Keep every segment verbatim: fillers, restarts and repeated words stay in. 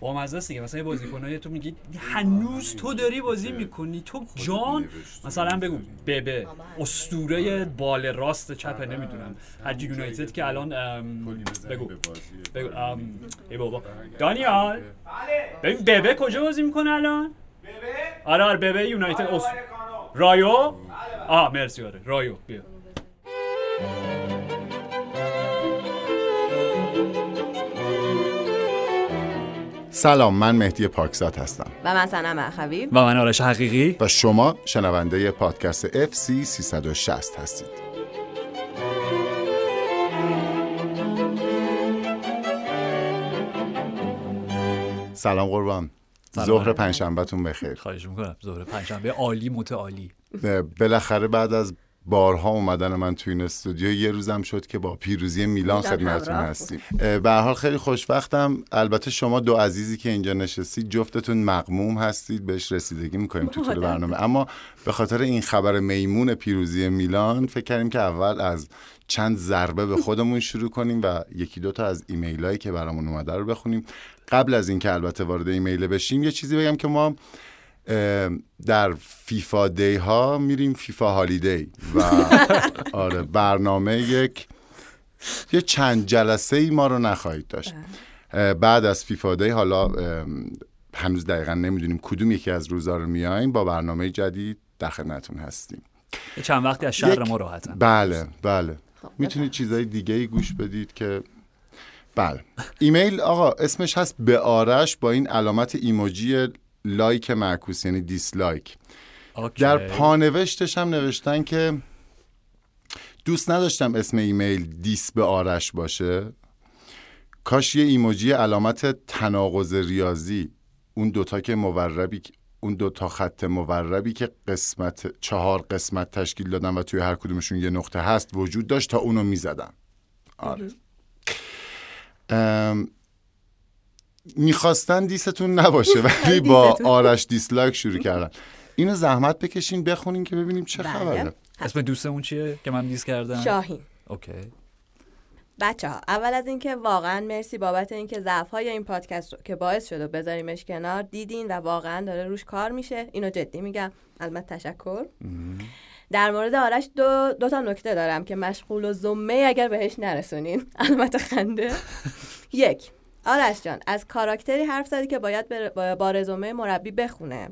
بامزه است دیگه. مثلا بازیکنای تو میگی هنوز تو داری بازی میکنی، تو جان مثلا بگو ببه اسطوره بال راست چپ نمیدونم هر یونایتد که الان بگو بگو ای بابا دانیال ببین ببه کجا بازی میکنه الان؟ ببه آره آره ببه یونایتد رایو. آه مرسی آره رایو بیا. سلام، من مهدی پاکزاد هستم و من سنم اخوی و من آرش حقیقی و شما شنونده پادکست اف سی سیصد و شصت هستید. سلام قربان، ظهر پنجشنبهتون بخیر. خواهش میکنم، ظهر پنجشنبه عالی متعالی. بالاخره بعد از بارها اومدن من تو این استودیو یه روزم شد که با پیروزی میلان خدمتتون هستیم. به هر حال خیلی خوشوقتم. البته شما دو عزیزی که اینجا نشستید جفتتون مغموم هستید، بهش رسیدگی میکنیم تو طول برنامه، اما به خاطر این خبر میمون پیروزی میلان فکر کردیم که اول از چند ضربه به خودمون شروع کنیم و یکی دوتا از ایمیلایی که برامون اومده رو بخونیم. قبل از اینکه البته وارد ایمیل بشیم یه چیزی بگم که ما در فیفا دی ها میریم فیفا هالیدی و آره برنامه یک یه چند جلسه ای ما رو نخواهید داشت. بعد از فیفا دی حالا هنوز دقیقا نمیدونیم کدوم یکی از روزا رو میایم با برنامه جدید در خدمتتون هستیم. چند وقتی از شهر ما راحتن. بله بله میتونید چیزای دیگه ای گوش بدید که بله. ایمیل آقا اسمش هست به آرش با این علامت ایموجی لایک معکوس یعنی دیسلایک. اوکی. در پانوشتش هم نوشتن که دوست نداشتم اسم ایمیل دیس به آرش باشه، کاش یه ایموجی علامت تناقض ریاضی اون دوتا که موربی اون دوتا خط موربی که قسمت چهار قسمت تشکیل دادن و توی هر کدومشون یه نقطه هست وجود داشت تا اونو میزدم. آره ام... میخواستن دیستون نباشه ولی با آرش دیسلایک شروع کردن. اینو زحمت بکشین بخونین که ببینیم چه خبره. اسم دوستمون چیه که من دیس کردم؟ شاهین. اوکی بچه ها، اول از اینکه واقعا مرسی بابت اینکه ضعف‌های این پادکست رو که باعث شده بذاریمش کنار دیدین و واقعا داره روش کار میشه، اینو جدی میگم. البته تشکر. در مورد آرش دو, دو تا نکته دارم که مشغول و زمه اگر بهش نرسونین البته خنده. یک، آرش جان از کاراکتری حرف زدی که باید با رزومه مربی بخونه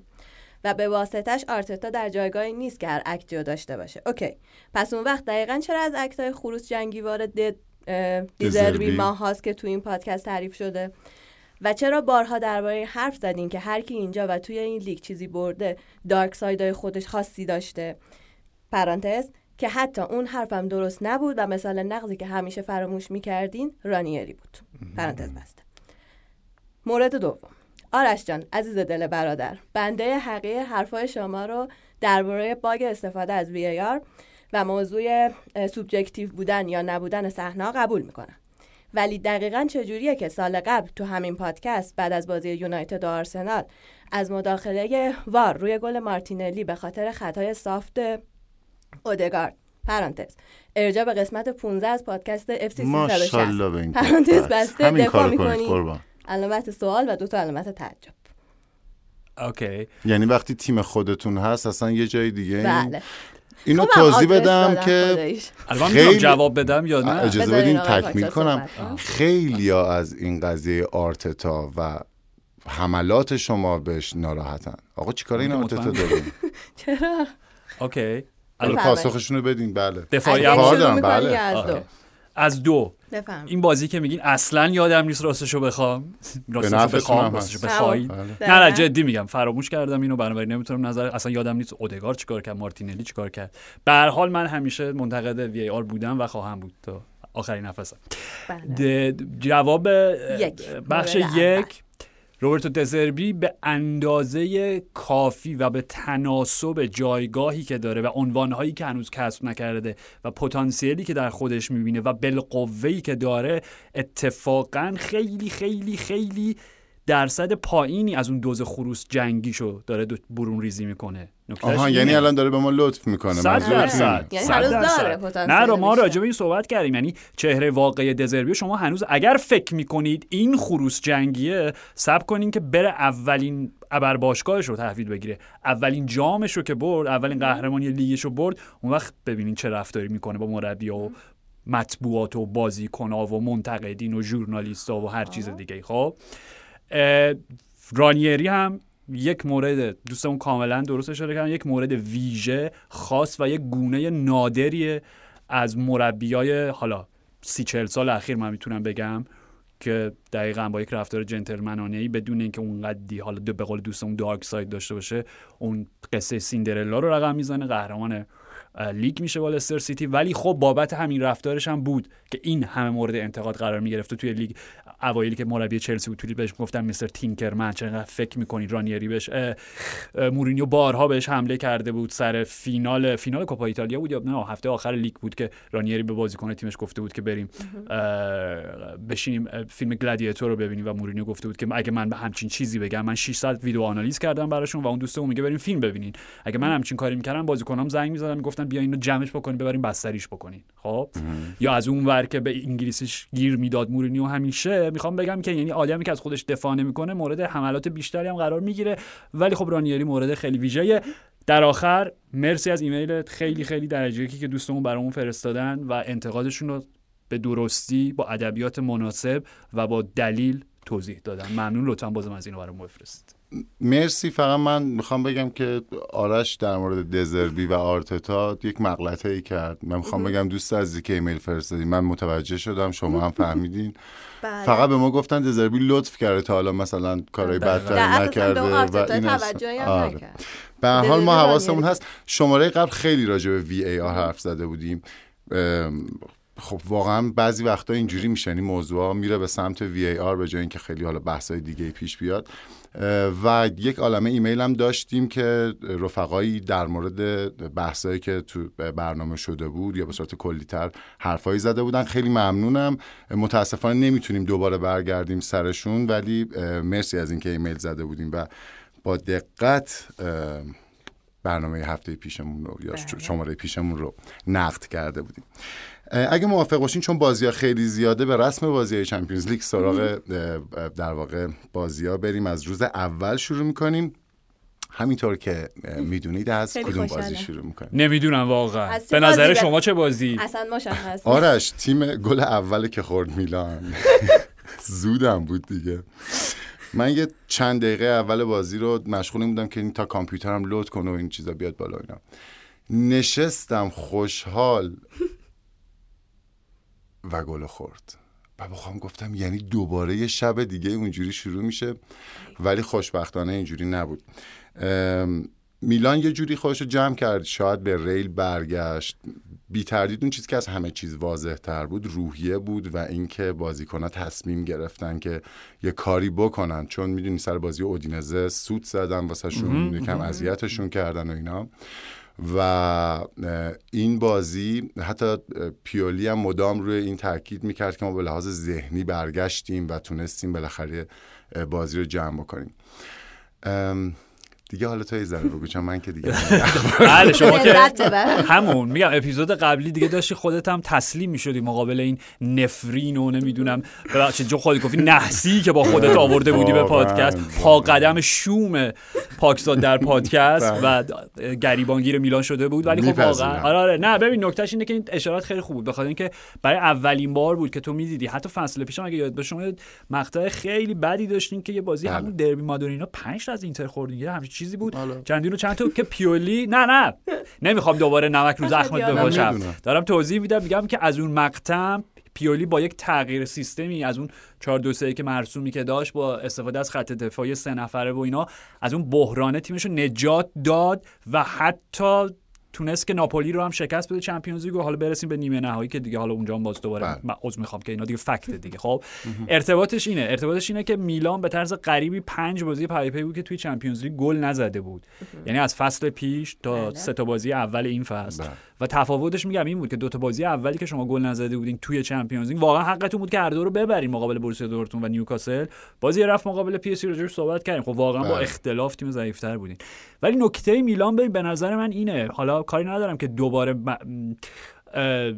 و به واسطش آرتتا در جایگاهی نیست که هر اکتی رو داشته باشه. اوکی پس اون وقت دقیقاً چرا از اکتای خروس جنگیوار دیزربی ما هاست که تو این پادکست تعریف شده و چرا بارها درباره حرف زدین که هر کی اینجا و توی این لیگ چیزی برده دارک سایدای خودش خاصی داشته، پرانتز که حتی اون حرفم درست نبود و مثال نقضی که همیشه فراموش میکردین رانیری بود. پرانتز بسته. مورد دوم، آرش جان عزیز دل برادر، بنده حقیقی حرفای شما رو درباره باگ استفاده از وی ای آر و موضوع سوبجکتیو بودن یا نبودن صحنه قبول میکنم، ولی دقیقاً چجوریه که سال قبل تو همین پادکست بعد از بازی یونایتد و آرسنال از مداخله وار روی گل مارتینلی به خاطر خطای سافت اودگارد پرانتز ارجاع به قسمت پانزده از پادکست اف سی سیصد و شصت پرانتز بسته دفاع می‌کنی علامت سوال و دو تا علامت تعجب. اوکی یعنی وقتی تیم خودتون هست اصلا یه جای دیگه این... بله. اینو توضیح بدم که خیلی جواب بدم یا نه اجازه بدین تکمیل کنم. خیلیا از این قضیه آرتتا و حملات شما بهش ناراحتن. آقا چیکار این آرتتا داره؟ چرا؟ اوکی الو پاسخشون رو بدین. بله دفاعی هم بله از دو, از دو. این بازی که میگین اصلا یادم نیست راستشو بخوام راستشو بخوام راستشو بخواید بله. نه نه جدی میگم فراموش کردم اینو، بنابراین نمیتونم نظر اصلا یادم نیست اودگارد چیکار کرد مارتینلی چیکار کرد. به هر حال من همیشه منتقد وی ای آر بودم و خواهم بود تا آخرین نفسم. جواب بخش یک، روبرتو دزربی به اندازه کافی و به تناسب جایگاهی که داره و عنوانهایی که هنوز کسب نکرده و پتانسیلی که در خودش میبینه و بالقوه‌ای که داره اتفاقاً خیلی خیلی خیلی درصد پایینی از اون دوز خروس جنگیشو داره برون ریزی میکنه. آها، یعنی الان داره به ما لطف میکنه. صد درصد، یعنی هنوز داره پتانسیل. نه رو ما راجع به این صحبت کردیم، یعنی چهره واقعی دزربیو شما هنوز اگر فکر میکنید این خروس جنگیه، صبر کنین که بره اولین ابر باشگاهش رو تحویل بگیره، اولین جامش رو که برد، اولین قهرمانی لیگش رو برد، اون وقت ببینین چه رفتاری میکنه با مربی و مطبوعات و بازیکن‌ها و منتقدین و ژورنالیست‌ها و هر چیز دیگه. خب رانیری هم یک مورد، دوستمون کاملا درست اشاره کردن، یک مورد ویژه خاص و یک گونه نادری از مربیای حالا سی چهل سال اخیر من میتونم بگم که دقیقاً با یک رفتار جنتلمنانه‌ای بدون اینکه اونقدی حالا به قول دوستمون دارک ساید داشته باشه، اون قصه سیندرلا رو رقم میزنه، قهرمان لیگ میشه با لستر سیتی. ولی خب بابت همین رفتارش هم بود که این همه مورد انتقاد قرار میگرفت توی لیگ. اوایلی که مربی چلسی بود توی بهش میگفتن مستر تینکرمن، چقدر فکر میکنی رانیری بهش اه اه مورینیو بارها بهش حمله کرده بود سر فینال فینال کوپا ایتالیا بود یا نه هفته آخر لیگ بود که رانیری به بازیکن تیمش گفته بود که بریم بشینیم فیلم گلادیاتور رو ببینیم و مورینیو گفته بود که اگه من به همچین چیزی بگم، من ششصد ویدیو آنالیز کردم براشون و اون دوستمون میگه بریم فیلم ببینین، اگه من همچین کاری میکردم بازیکنام زنگ میزدن میگفتن بیا اینو جمعش بکنین ببرین بستریش بکنین. خب یا از اون ور که به انگلیسیش گیر میداد مورینیو همیشه، میخوام بگم که یعنی آدمی که از خودش دفاع نمیکنه مورد حملات بیشتری هم قرار میگیره. ولی خب رانیری مورد خیلی ویژه. در آخر مرسی از ایمیلت، خیلی خیلی درجه‌ای که دوستمون برامون فرستادن و انتقادشون رو به درستی با ادبیات مناسب و با دلیل توضیح دادن. ممنون، لطفاً بازم از اینو برام بفرستید. مرسی. فقط من میخوام بگم که آرش در مورد دزربی و آرتتا یک مغلطه ای کرد. من میخوام بگم دوست عزیزی که ایمیل فرستادین، من متوجه شدم، شما هم فهمیدین. بله. فقط به ما گفتن دزربی لطف کرده تا حالا مثلا کارهای بدتر نکرده و این توجهی هم نکرد. به هر حال ما حواسمون هست. شماره قبل خیلی راجع به وی ای آر حرف زده بودیم. خب واقعا بعضی وقتا اینجوری میشه، این موضوعا میره به سمت وی ای آر به جای اینکه خیلی حالا بحثای دیگه پیش بیاد. و یک عالمه ایمیل هم داشتیم که رفقایی در مورد بحثایی که تو برنامه شده بود یا به صورت کلی‌تر حرفایی زده بودن. خیلی ممنونم، متاسفانه نمیتونیم دوباره برگردیم سرشون، ولی مرسی از اینکه ایمیل زده بودیم و با دقت برنامه هفته پیشمون رو یا شماره پیشمون رو نقد کرده بودیم. اگه موافق باشین، چون بازی‌ها خیلی زیاده، به رسم بازی‌های چمپیونز لیگ سراغ در واقع بازی‌ها بریم. از روز اول شروع می‌کنیم، همینطور که میدونید. از کدوم بازی شروع می‌کنیم؟ نمیدونم واقعا. به نظر شما چه بازی؟ اصلا مشخص. آرش تیم گل اولی که خورد میلان زودم بود دیگه. من یه چند دقیقه اول بازی رو مشغول بودم که این تا کامپیوترم لود کنه و این چیزا بیاد بالا اینا. نشستم خوشحال و گل خورد و بخوام گفتم یعنی دوباره یه شب دیگه اونجوری شروع میشه، ولی خوشبختانه اینجوری نبود. میلان یه جوری خودش رو جمع کرد، شاید به ریل برگشت. بی تردید اون چیز که از همه چیز واضح تر بود روحیه بود و اینکه بازیکن‌ها تصمیم گرفتن که یه کاری بکنن، چون میدونی سر بازی اودینزه سوت زدن واسه شون، یکم اذیتشون کردن و اینا. و این بازی حتی پیولی هم مدام روی این تاکید میکرد که ما به لحاظ ذهنی برگشتیم و تونستیم بالاخره بازی رو جمع بکنیم. دیگه حالا توی زنه بگو، چون من که دیگه بله شما که همون میگم اپیزود قبلی دیگه داشتی خودت هم تسلیم میشدی مقابل این نفرین و نمیدونم جو خودی کفی نحسی که با خودت آورده بودی به پادکست، پا قدم شوم پاکزاد در پادکست و گریبانگیر میلان شده بود. ولی خب واقعا آره آره نه ببین، نکتهش اینه که این اشارات خیلی خوب بود، بخاطر اینکه برای اولین بار بود که تو میدیدی. حتی فصل پیشم اگه یاد باشه شما مقطع خیلی بدی داشتین که یه بازی همون دربی مادونینا پنج تا از اینتر خوردین، همین چیزی بود چندین و چند تا که پیولی نه نه نمیخوام دوباره نمک رو زخمت بپاشم، دارم توضیح میدم. میگم که از اون مقطع پیولی با یک تغییر سیستمی از اون چهار دو سه که مرسومی که داشت با استفاده از خط دفاعی سه نفره و اینا، از اون بحران تیمش رو نجات داد و حتی تونست که ناپولی رو هم شکست بده چمپیونز لیگ و حالا برسیم به نیمه نهایی که دیگه حالا اونجا هم باز دوباره بل. من عذر میخوام که اینا دیگه فکت دیگه. خب ارتباطش اینه ارتباطش اینه که میلان به طرز غریبی پنج بازی پای پی بود که توی چمپیونز لیگ گل نزده بود، یعنی از فصل پیش تا سه تا بازی اول این فصل بل. و تفاوتش میگم این بود که دو تا بازی اولی که شما گل نزده بودین توی چمپیونز لیگ واقعا حقتون بود که هر دو رو ببرین مقابل بروسیا دورتموند و نیوکاسل. بازی رفت مقابل پی اس جی راجعش صحبت کردیم، خب واقعا با اختلاف تیم ضعیف‌تر بودین. ولی نکته میلان به نظر من اینه، حالا کاری ندارم که دوباره ب... اه...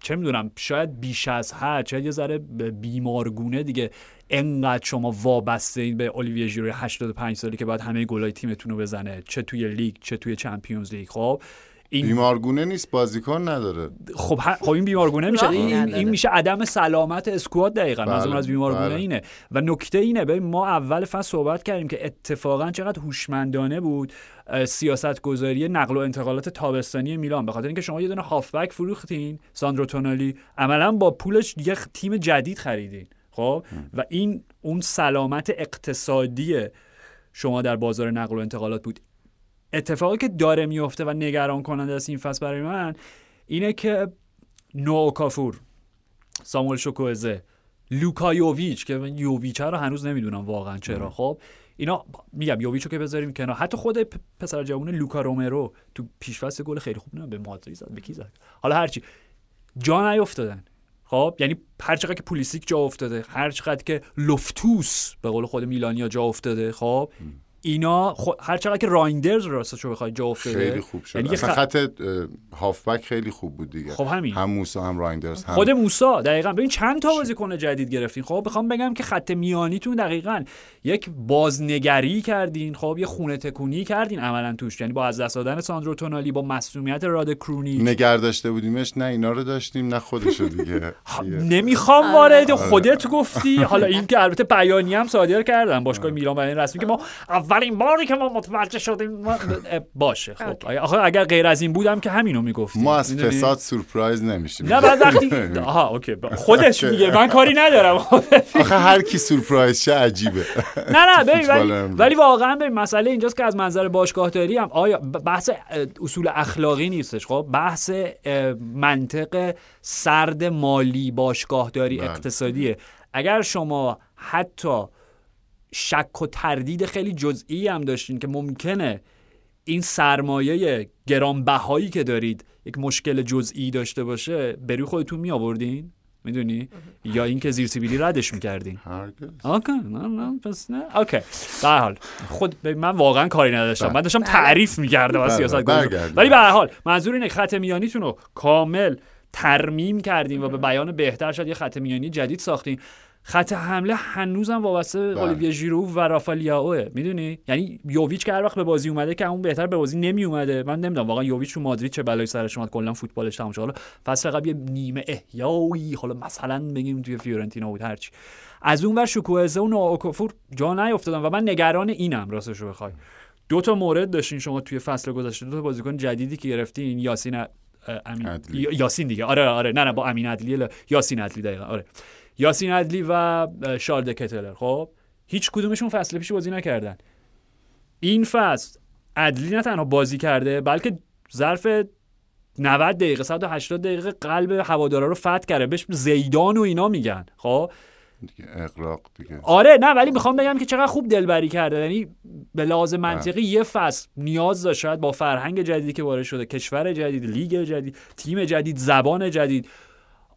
چه میدونم شاید بیش از حد، شاید یه ذره بیمارگونه دیگه انقدر شما وابسته این به اولیویه ژیرو هشتاد و پنج سالی که باید همه گلای تیمتون رو بزنه، چه توی لیگ چه توی چمپیونز لیگ. خب این بیمارگونه نیست، بازیکن نداره. خب ه... خب این بیمارگونه میشه، این, این میشه عدم سلامت اسکواد دقیقاً. منظور بله. از بیمارگونه بله. اینه. و نکته اینه ببین ما اول فصل صحبت کردیم که اتفاقاً چقدر هوشمندانه بود سیاست گذاری نقل و انتقالات تابستانی میلان، به خاطر اینکه شما یه دونه هافبک فروختین ساندرو تونالی، عملاً با پولش دیگه تیم جدید خریدین. خب و این اون سلامت اقتصادی شما در بازار نقل و انتقالات بود. اتفاقی که داره میفته و نگران کننده است این فصل برای من اینه که نو کافور، ساموئل شوکوزه، لوکا یوویچ که من یوویچ رو هنوز نمیدونم واقعا چرا. خب اینا میگم یوویچو که بذاریم کنار، حتی خود پسر جوون لوکا رومرو تو پیش فصل گل خیلی خوب نه به مادرید زد، به کی زد حالا هرچی، جا نیافتادن. خب یعنی هر چقدر که پولیسیک جا افتاده، هر چقدر که لوفتوس به قول خود میلانیا جا افتاده، خب اینا خو... هر چقدر که رایندرز راستشو بخوای جا افتاده خیلی خوب شد. یعنی خ... خط هافبک خیلی خوب بود دیگه. خب همین هم موسی هم رایندرز هم خود موسی دقیقاً. ببین چند تا بازیکن جدید گرفتین. خب بخوام بگم که خط میانیتون دقیقاً یک بازنگری کردین، خب یه خونه تکونی کردین عملاً توش، یعنی با از دست دادن ساندرو تونالی، با مسئولیت راد کرونی نگار داشته بودیمش، نه اینا رو داشتیم نه خودشو دیگه. نمیخوام وارد خودت گفتی حالا این که البته بیانیه هم صادر کردن باشگاه میلان برای رسمی که ما اولین باری که ما متوجه شدیم باشه. خب آخه اگر غیر از این بودم که همینو میگفتیم. ما از فساد سورپرایز نمیشیم. نه بعد وقتی آها اوکی خودش میگه من کاری ندارم. آخه هر کی سورپرایز شه عجیبه. نه نه ببین ولی واقعا ببین مسئله اینجاست که از منظر باشگاهداری هم آیا بحث اصول اخلاقی نیستش، خب بحث منطق سرد مالی باشگاهداری اقتصادیه. اگر شما حتی شک و تردید خیلی جزئی هم داشتین که ممکنه این سرمایه گرانبهایی که دارید یک مشکل جزئی داشته باشه، بری خودتون می آوردین میدونی یا اینکه زیر سیبیلی ردش می‌کردین. هرگز. آکه نه نه پس نه. اوکی. به هر حال خود من واقعا کاری نداشتم. من داشتم تعریف می‌کردم از سیاست گذاری. ولی به هر حال منظور اینه خط میانیتون رو کامل ترمیم کردین و به بیان بهتر شد یه خط میانی جدید ساختین. خط حمله هنوزم وابسته اولیویه ژیرو و رافائل لیائوه میدونی، یعنی یوویچ که هر وقت به بازی اومده که اون بهتر به بازی نمی اومده. من نمیدونم واقعا یوویچ تو مادرید چه بلایی سرش اومد، کلا فوتبالش تموم شد. حالا فصل قبل یه نیمه احیایی، حالا مثلا بگیم توی فیورنتینا بود، هرچی. از اون ور شوکوزه و نواکافور جا نیافتادن و من نگران اینم راستش رو بخوای. دو تا مورد داشتین شما توی فصل گذشته، دو تا بازیکن جدیدی که گرفتین، یاسین امین عدلی. یاسین دیگه آره آره نه نه با امین عدلی یاسین عدلی دقیقاً آره یاسین عدلی و شارل کتلر. خب هیچ کدومشون فصل پیش بازی نکردن. این فصل عدلی نه تنها بازی کرده بلکه ظرف نود دقیقه صد و هشتاد دقیقه قلب هوادارا رو فتح کرده. بهش زیدان و اینا میگن. خب دیگه اغراق دیگه آره نه ولی میخوام بگم که چقدر خوب دلبری کرده. یعنی به لحاظ منطقی یه فصل نیاز داشت شاید با فرهنگ جدیدی که وارد شده، کشور جدید، لیگ جدید، تیم جدید، زبان جدید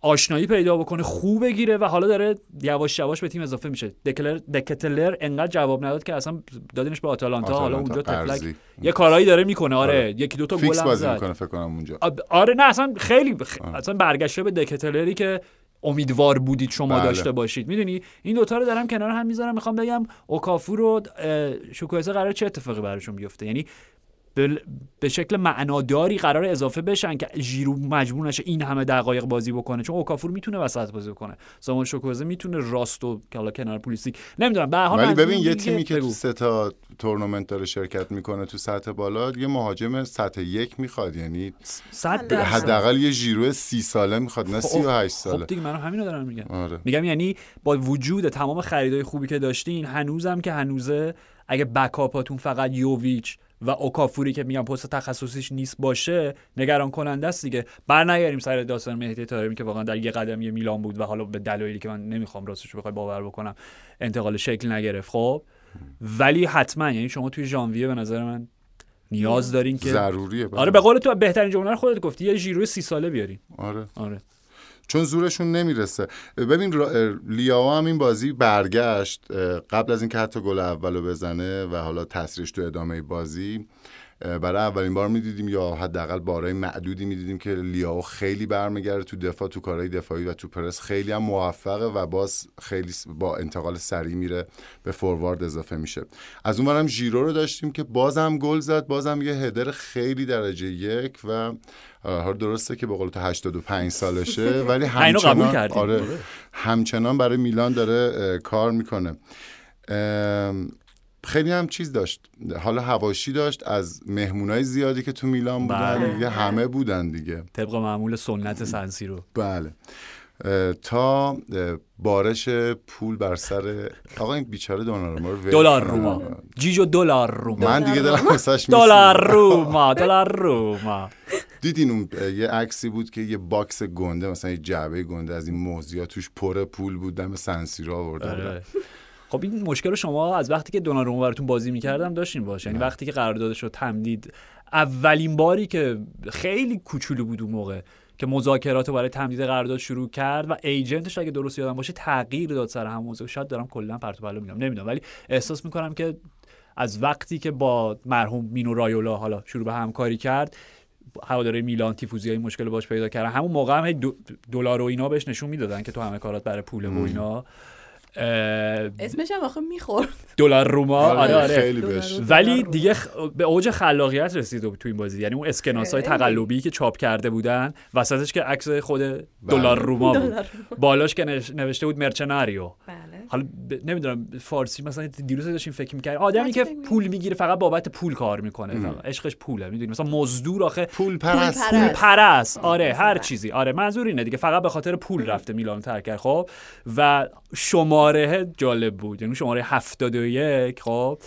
آشنایی پیدا بکنه، خوب بگیره و حالا داره یواش یواش به تیم اضافه میشه. دکلر دکتلر انقدر جواب نداد که اصلا دادینش به آتالانتا، حالا اونجا تفلک یه کارایی داره میکنه. آره, آره. یکی دو تا گل هم زد میکنه فکر کنم اونجا. آره نه اصلا خیلی خ... اصلا برگشته به دکتلری که امیدوار بودید شما بله. داشته باشید میدونی. این دوتا رو دارم کنار هم میذارم، میخوام بگم اوکافور و شوکوزه قرار چه اتفاقی براشون بیفته، یعنی به شکل معناداری قرار اضافه بشن که ژیرو مجبور نشه این همه دقایق بازی بکنه، چون اوکافور میتونه وسط بازی بکنه، ساموئل شوکوزه میتونه راستو کلا کنار پولیسیک نمیدونم. به هر حال ولی ببین یه تیمی که سه تا تورنمنت داره شرکت میکنه تو سطح بالا، یه مهاجم سطح یک میخواد، یعنی حداقل یه ژیرو سی ساله میخواد، نه سی و هشت ساله. خب دیگه منم همین رو دارم میگم. آره. میگم یعنی با وجود تمام خریدای خوبی که داشتین، هنوزم که هنوزه، اگه بکاپاتون فقط یوویچ و اوکافوری که میگم پست تخصصیش نیست باشه، نگران کننده است دیگه. برنگردیم سر داستان مهدی طارمی که واقعا در یه قدمی میلان بود و حالا به دلایلی که من نمیخوام راستش بخوام باور بکنم انتقال شکل نگرفت. خب ولی حتما یعنی شما توی ژانویه به نظر من نیاز دارین که ضروریه. باید. آره به قول تو بهترین جمله رو خودت گفتی، یه ژیرو سی ساله بیارین. آره آره چون زورشون نمیرسه. ببین لیاو هم این بازی برگشت قبل از اینکه حتی گل اولو بزنه و حالا تاثیرش تو ادامه بازی، برای اولین بار میدیدیم یا حداقل بارهای معدودی میدیدیم که لیاو خیلی برمیگرده تو دفاع، تو کارهای دفاعی و تو پرس خیلی هم موفقه و باز خیلی با انتقال سریع میره به فوروارد اضافه میشه. از اونورم ژیرو رو داشتیم که بازم گل زد، بازم یه هدر خیلی درجه یک و هر درسته که به قول تو هشتاد و پنج سالشه ولی همچنان آره همچنان برای میلان داره کار میکنه. خیلی هم چیز داشت، حالا حواشی داشت از مهمونای زیادی که تو میلان بودن دیگه، همه بودن دیگه طبق معمول سنت سنسیرو. بله تا بارش پول بر سر آقا این بیچاره دوناروما رو دلاروما جیجو دلاروما من دیگه دلم واسش میسوزه دلاروما دلاروما دیدین اون یه عکسی بود که یه باکس گنده مثلا یه جعبه گنده از این موزیا توش پر پول بود دم سنسیرو آورده بودن. خب این مشکل رو شما از وقتی که دوناروما براتون بازی می‌کردم داشتین باشه، یعنی وقتی که قراردادش رو تمدید اولین باری که خیلی کوچولو بود اون موقع که مذاکرات رو برای تمدید قرارداد شروع کرد و ایجنتش اگه درست یادم باشه تغییر داد سر هم موضوع، شاید دارم کلا پرت و پلا میگم نمیدونم، ولی احساس میکنم که از وقتی که با مرحوم مینو رایولا حالا شروع به همکاری کرد، هواداری میلان تیفوزیای مشکل باش پیدا کردن، همون موقع هم دو دلار و اینا بهش نشون میدادن که تو همه کارات برای پول و اینا. اسمش هم آخه میخورد دلاروما. آره آره خیلی بش. ولی دیگه خ... به اوج خلاقیت رسید تو این بازی، یعنی اون اسکناسای تقلبی که چاپ کرده بودن وسطش که عکس خود دلاروما بود، بالاش که نوشته بود مرچناریو. حالا ب... نمیدونم فارسی مثلا دیروز داشتیم فکر می‌کردیم آدمی که پول میگیره فقط بابت پول کار میکنه، عشقش پوله، میدونی مثلا مزدور آخه پول پرست پول پرست آره هر چیزی. آره منظور اینه دیگه، فقط به خاطر پول رفته میلان ترک کرد. خب و شما شماره جالب بود، یعنی شماره هفتاد و یک. خب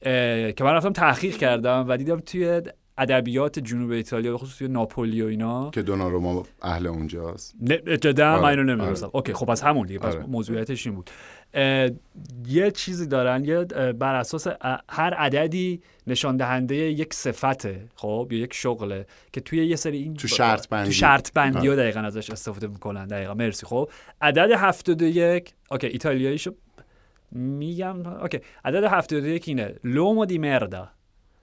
که من رفتم تحقیق کردم و دیدم توی ادبیات جنوب ایتالیا به خصوص توی ناپولی و اینا که دوناروما اهل اونجاست. جدا من اینو نمی‌دونستم. اوکی خب پس همون دیگه، پس موضوعیتش این بود. یه چیزی دارن یه بر اساس هر عددی نشان دهنده یک صفته، خب یا یک شغله که توی یه سری این تو شرط بندی تو شرط بندی ها دقیقاً ازش استفاده میکنن. دقیقاً مرسی. خب عدد هفتاد و یک اوکی ایتالیاییشو میگم. اوکی عدد هفتاد و یک اینه لومو دی مردا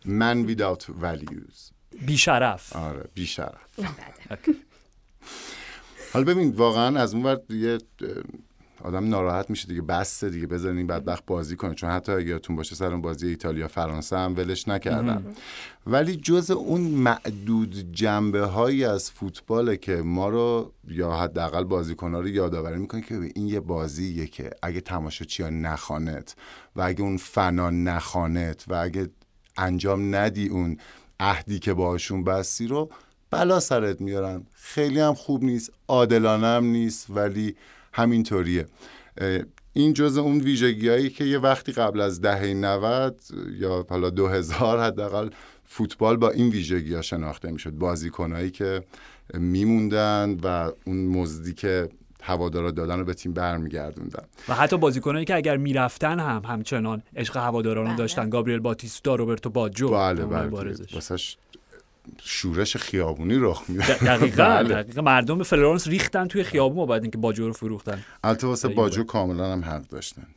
من without values بیشرف. آره بیشرف. حالا ببین واقعا از اون ورد یه آدم ناراحت میشه دیگه، بسته دیگه بذارین این بدبخت بازی کنه، چون حتی اگه یادتون باشه سر اون بازی ایتالیا فرانسه هم ولش نکردن. ولی جز اون معدود جنبه هایی از فوتباله که ما رو یا حداقل بازیکن‌ها رو یادآوری میکنه که این یه بازیه که اگه تماشاچی ها نخوانت و اگه اون فنا نخوانت و اگه انجام ندی اون عهدی که باشون بستی رو، بلا سرت میارن. خیلی هم خوب نیست، عادلانه هم نیست، ولی همینطوریه. این جزء اون ویژگیایی که یه وقتی قبل از دهه نود یا حالا دو هزار حداقل فوتبال با این ویژگی‌ها شناخته میشد، بازیکنایی که میموندن و اون مزدی که هوادارا دادن رو به تیم برمیگردوندن و حتی بازیکنایی که اگر میرفتن هم همچنان عشق هواداران رو داشتن. گابریل باتیستا، روبرتو باجو. بله بله واسش شورش خیابونی رخ میده. دقیقاً دقیقاً مردم فلورانس ریختن توی خیابون بعد اینکه باجو رو فروختن. البته واسه باجو کاملا هم حق داشتن.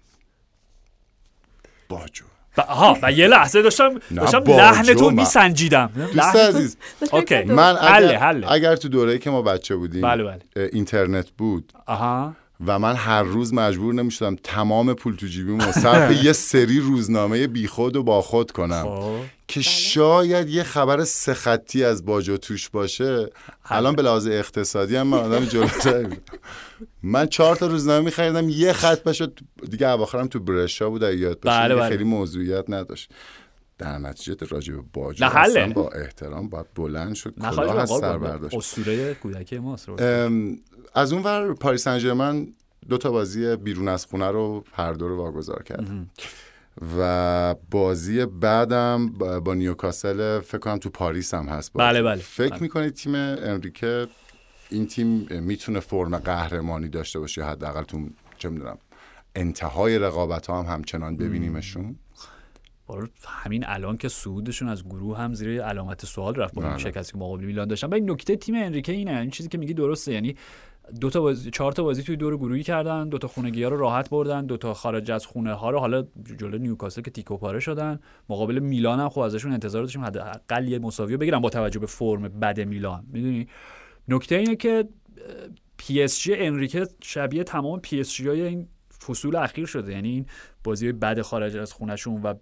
باجو آها من یه لحظه داشتم داشتم لحنتون میسنجیدم دوست عزیز. اوکی من اگر, اگر تو دوره‌ای که ما بچه بودیم بله بله. اینترنت بود آها و من هر روز مجبور نمیشدم تمام پول تو جیبیمو صرف یه سری روزنامه بیخود و باخود کنم آه. که شاید یه خبر سه خطی از باجو توش باشه. الان به لحاظ اقتصادی هم من آدم جلوتر. من چهار تا روزنامه می‌خریدم یه خط بشه دیگه، اواخرم تو برشا بود یاد باشه. بله بله. خیلی موضوعیت نداشت. در نتیجه راجب باجو هستن با احترام باید بلند شد، کلاه از سر برداشت. اسطوره کودکی ماست. از اون ور پاریس سن ژرمن دو تا بازی بیرون از خونه رو هر دو رو واگذار کرد و بازی بعدم با نیوکاسل فکر کنم تو پاریس هم هست. بله بله. فکر بله. میکنید تیم انریکه این تیم میتونه فرم قهرمانی داشته باشه، حداقل تو چه میدونم انتهای رقابت ها هم همچنان ببینیمشون؟ همین الان که صعودشون از گروه هم زیر علامت سوال رفت با این شکستی که مقابل میلان داشتن. ولی نکته تیم انریکه اینه، این چیزی که میگی درسته، یعنی دو تا بازی، چهار تا بازی توی دور گروهی کردن، دو تا خونگی‌ها رو راحت بردن، دو تا خارج از خونه ها رو، حالا جلو نیوکاسل که تیکو پاره شدن، مقابل میلان هم خب ازشون انتظار داشتیم حداقل یه مساوی بگیرن با توجه به فرم بد میلان. میدونی نکته اینه که پی اس جی انریکه شبیه تمام پی اس جی های این فصول اخیر شده، یعنی این بازی‌های بد خارج از خونه‌شون و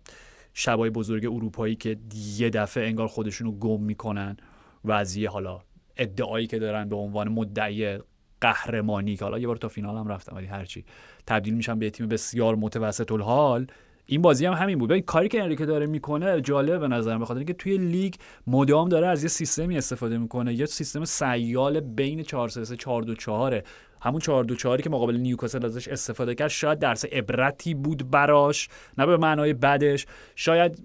شبای بزرگ اروپایی که یه دفعه انگار خودشونو گم می‌کنن و از یه حالا ادعایی که دارن به عنوان مدعی قهرمانی که حالا یه بار تا فینال هم رفتم ولی هرچی تبدیل میشن به تیم بسیار متوسط الحال. این بازی هم همین بود. ببین کاری که انریکه داره میکنه جالب به نظر میاد، اینکه توی لیگ مدام داره از یه سیستمی استفاده میکنه، یه سیستم سیال بین چهار سه سه چهار دو چهار، همون چهار دو چهار که مقابل نیوکاسل ازش استفاده کرد. شاید درس عبرتی بود براش، نه به معنای بدش، شاید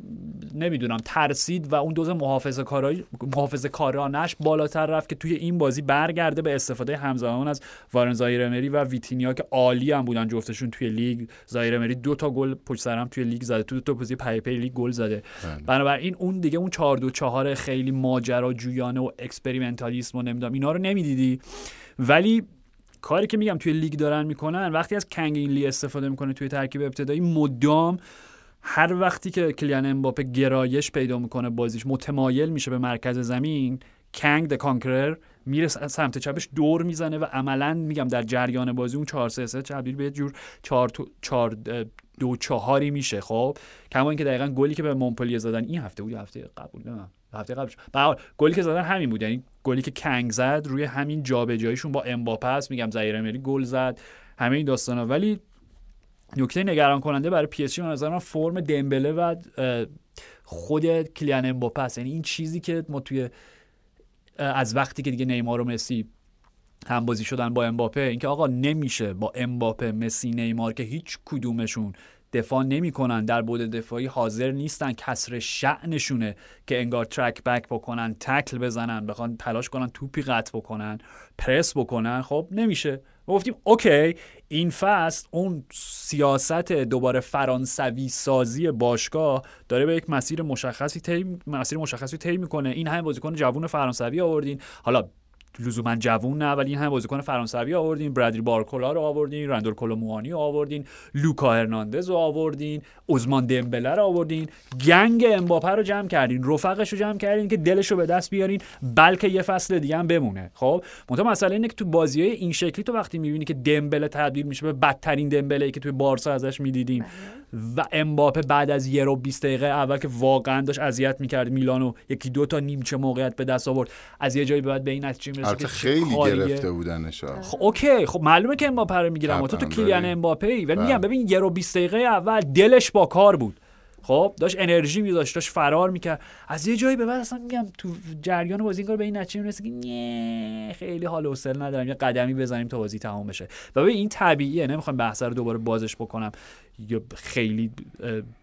نمیدونم ترسید و اون دوز محافظه‌کارانه محافظه‌کارانش بالاتر رفت که توی این بازی برگرده به استفاده همزمان از وارن زایرمری و ویتینیا که عالی هم بودن جفتشون توی لیگ. زایرمری دو تا گل پشت سر هم توی لیگ زده، تو دو تا بازی پی پی لیگ گل زده. بنابراین اون دیگه اون چهار دو چهار خیلی ماجراجویانه و اکسپریمنتالیسم و نمیدونم اینا رو نمیدیدی. ولی کاری که میگم توی لیگ دارن میکنن، وقتی از کنگ اینلی استفاده میکنه توی ترکیب ابتدایی، مدام هر وقتی که کلیان امباپه گرایش پیدا میکنه، بازیش متمایل میشه به مرکز زمین، کنگ د کانکرر میره سمت چپش دور میزنه و عملا میگم در جریان بازی اون چهار سه سه تبدیل به یه جور چهار دو چهار میشه. خب کما اینکه دقیقاً گلی که به مونپلیه زدن این هفته بود، هفته قبول نمیدونم هفته قبلش، به هر حال گلی که زدن همین بود، یعنی گلی که کنگ زد روی همین جابجاییشون با امباپه است. میگم زایرمری گل زد، همه این داستانا. ولی نکته نگران کننده برای پی اس جی به نظر من فرم دمبله و خود کلیان امباپه است، یعنی این چیزی که ما توی از وقتی که دیگه نیمار و مسی هم بازی شدن با امباپه، اینکه آقا نمیشه با امباپه، مسی، نیمار که هیچ کدومشون دفاع نمی‌کنن، در بعد دفاعی حاضر نیستن، کسر شأنشونه که انگار ترک بک بکنن، تکل بزنن، بخوان تلاش کنن توپی قطع بکنن، پرس بکنن. خب نمیشه. ما گفتیم اوکی، این فصل اون سیاست دوباره فرانسوی سازی باشگاه داره به یک مسیر مشخصی طی مسیر مشخصی طی می‌کنه. این همه بازیکن جوون فرانسوی آوردین، حالا لزوما جوون نه، ولی این همه بازیکن فرانسوی آوردین، برادری بارکولا رو آوردین، رندل کولوموانی رو آوردین، لوکا هرناندز رو آوردین، عثمان دمبله رو آوردین، گنگ امباپه رو جمع کردین، رفقش رو جمع کردین که دلش رو به دست بیارین، بلکه یه فصل دیگه هم بمونه. خب منتها مسئله اینه که تو بازی‌های این شکلی تو وقتی می‌بینی که دمبله تبدیل میشه به بدترین دمبله‌ای که توی بارسا ازش می‌دیدیم و امباپه بعد از یورو بیست دقیقه اول که واقعا داشت اذیت می‌کرد میلانو، یکی دو تا نیمچه موقعیت به دست آورد، از یه جایی بعد به این نتیجه البته خیلی گرفته بودنش. خب اوکی، خب معلومه که امباپه رو میگیرم، تو تو کلیان امباپه‌ای. ولی میگم ببین یورو بیست دقیقه اول دلش با کار بود، خب داشت انرژی می‌ذاشت، داشت فرار می‌کرد، از یه جایی به بعد اصلا میگم تو جریان بازی کار به این نتیجه میرسه که نه خیلی حال و حوصله ندارم یه قدمی بزنیم تا بازی تمام بشه. و ببین این طبیعیه، نمیخوام بحث رو دوباره بازش بکنم یا خیلی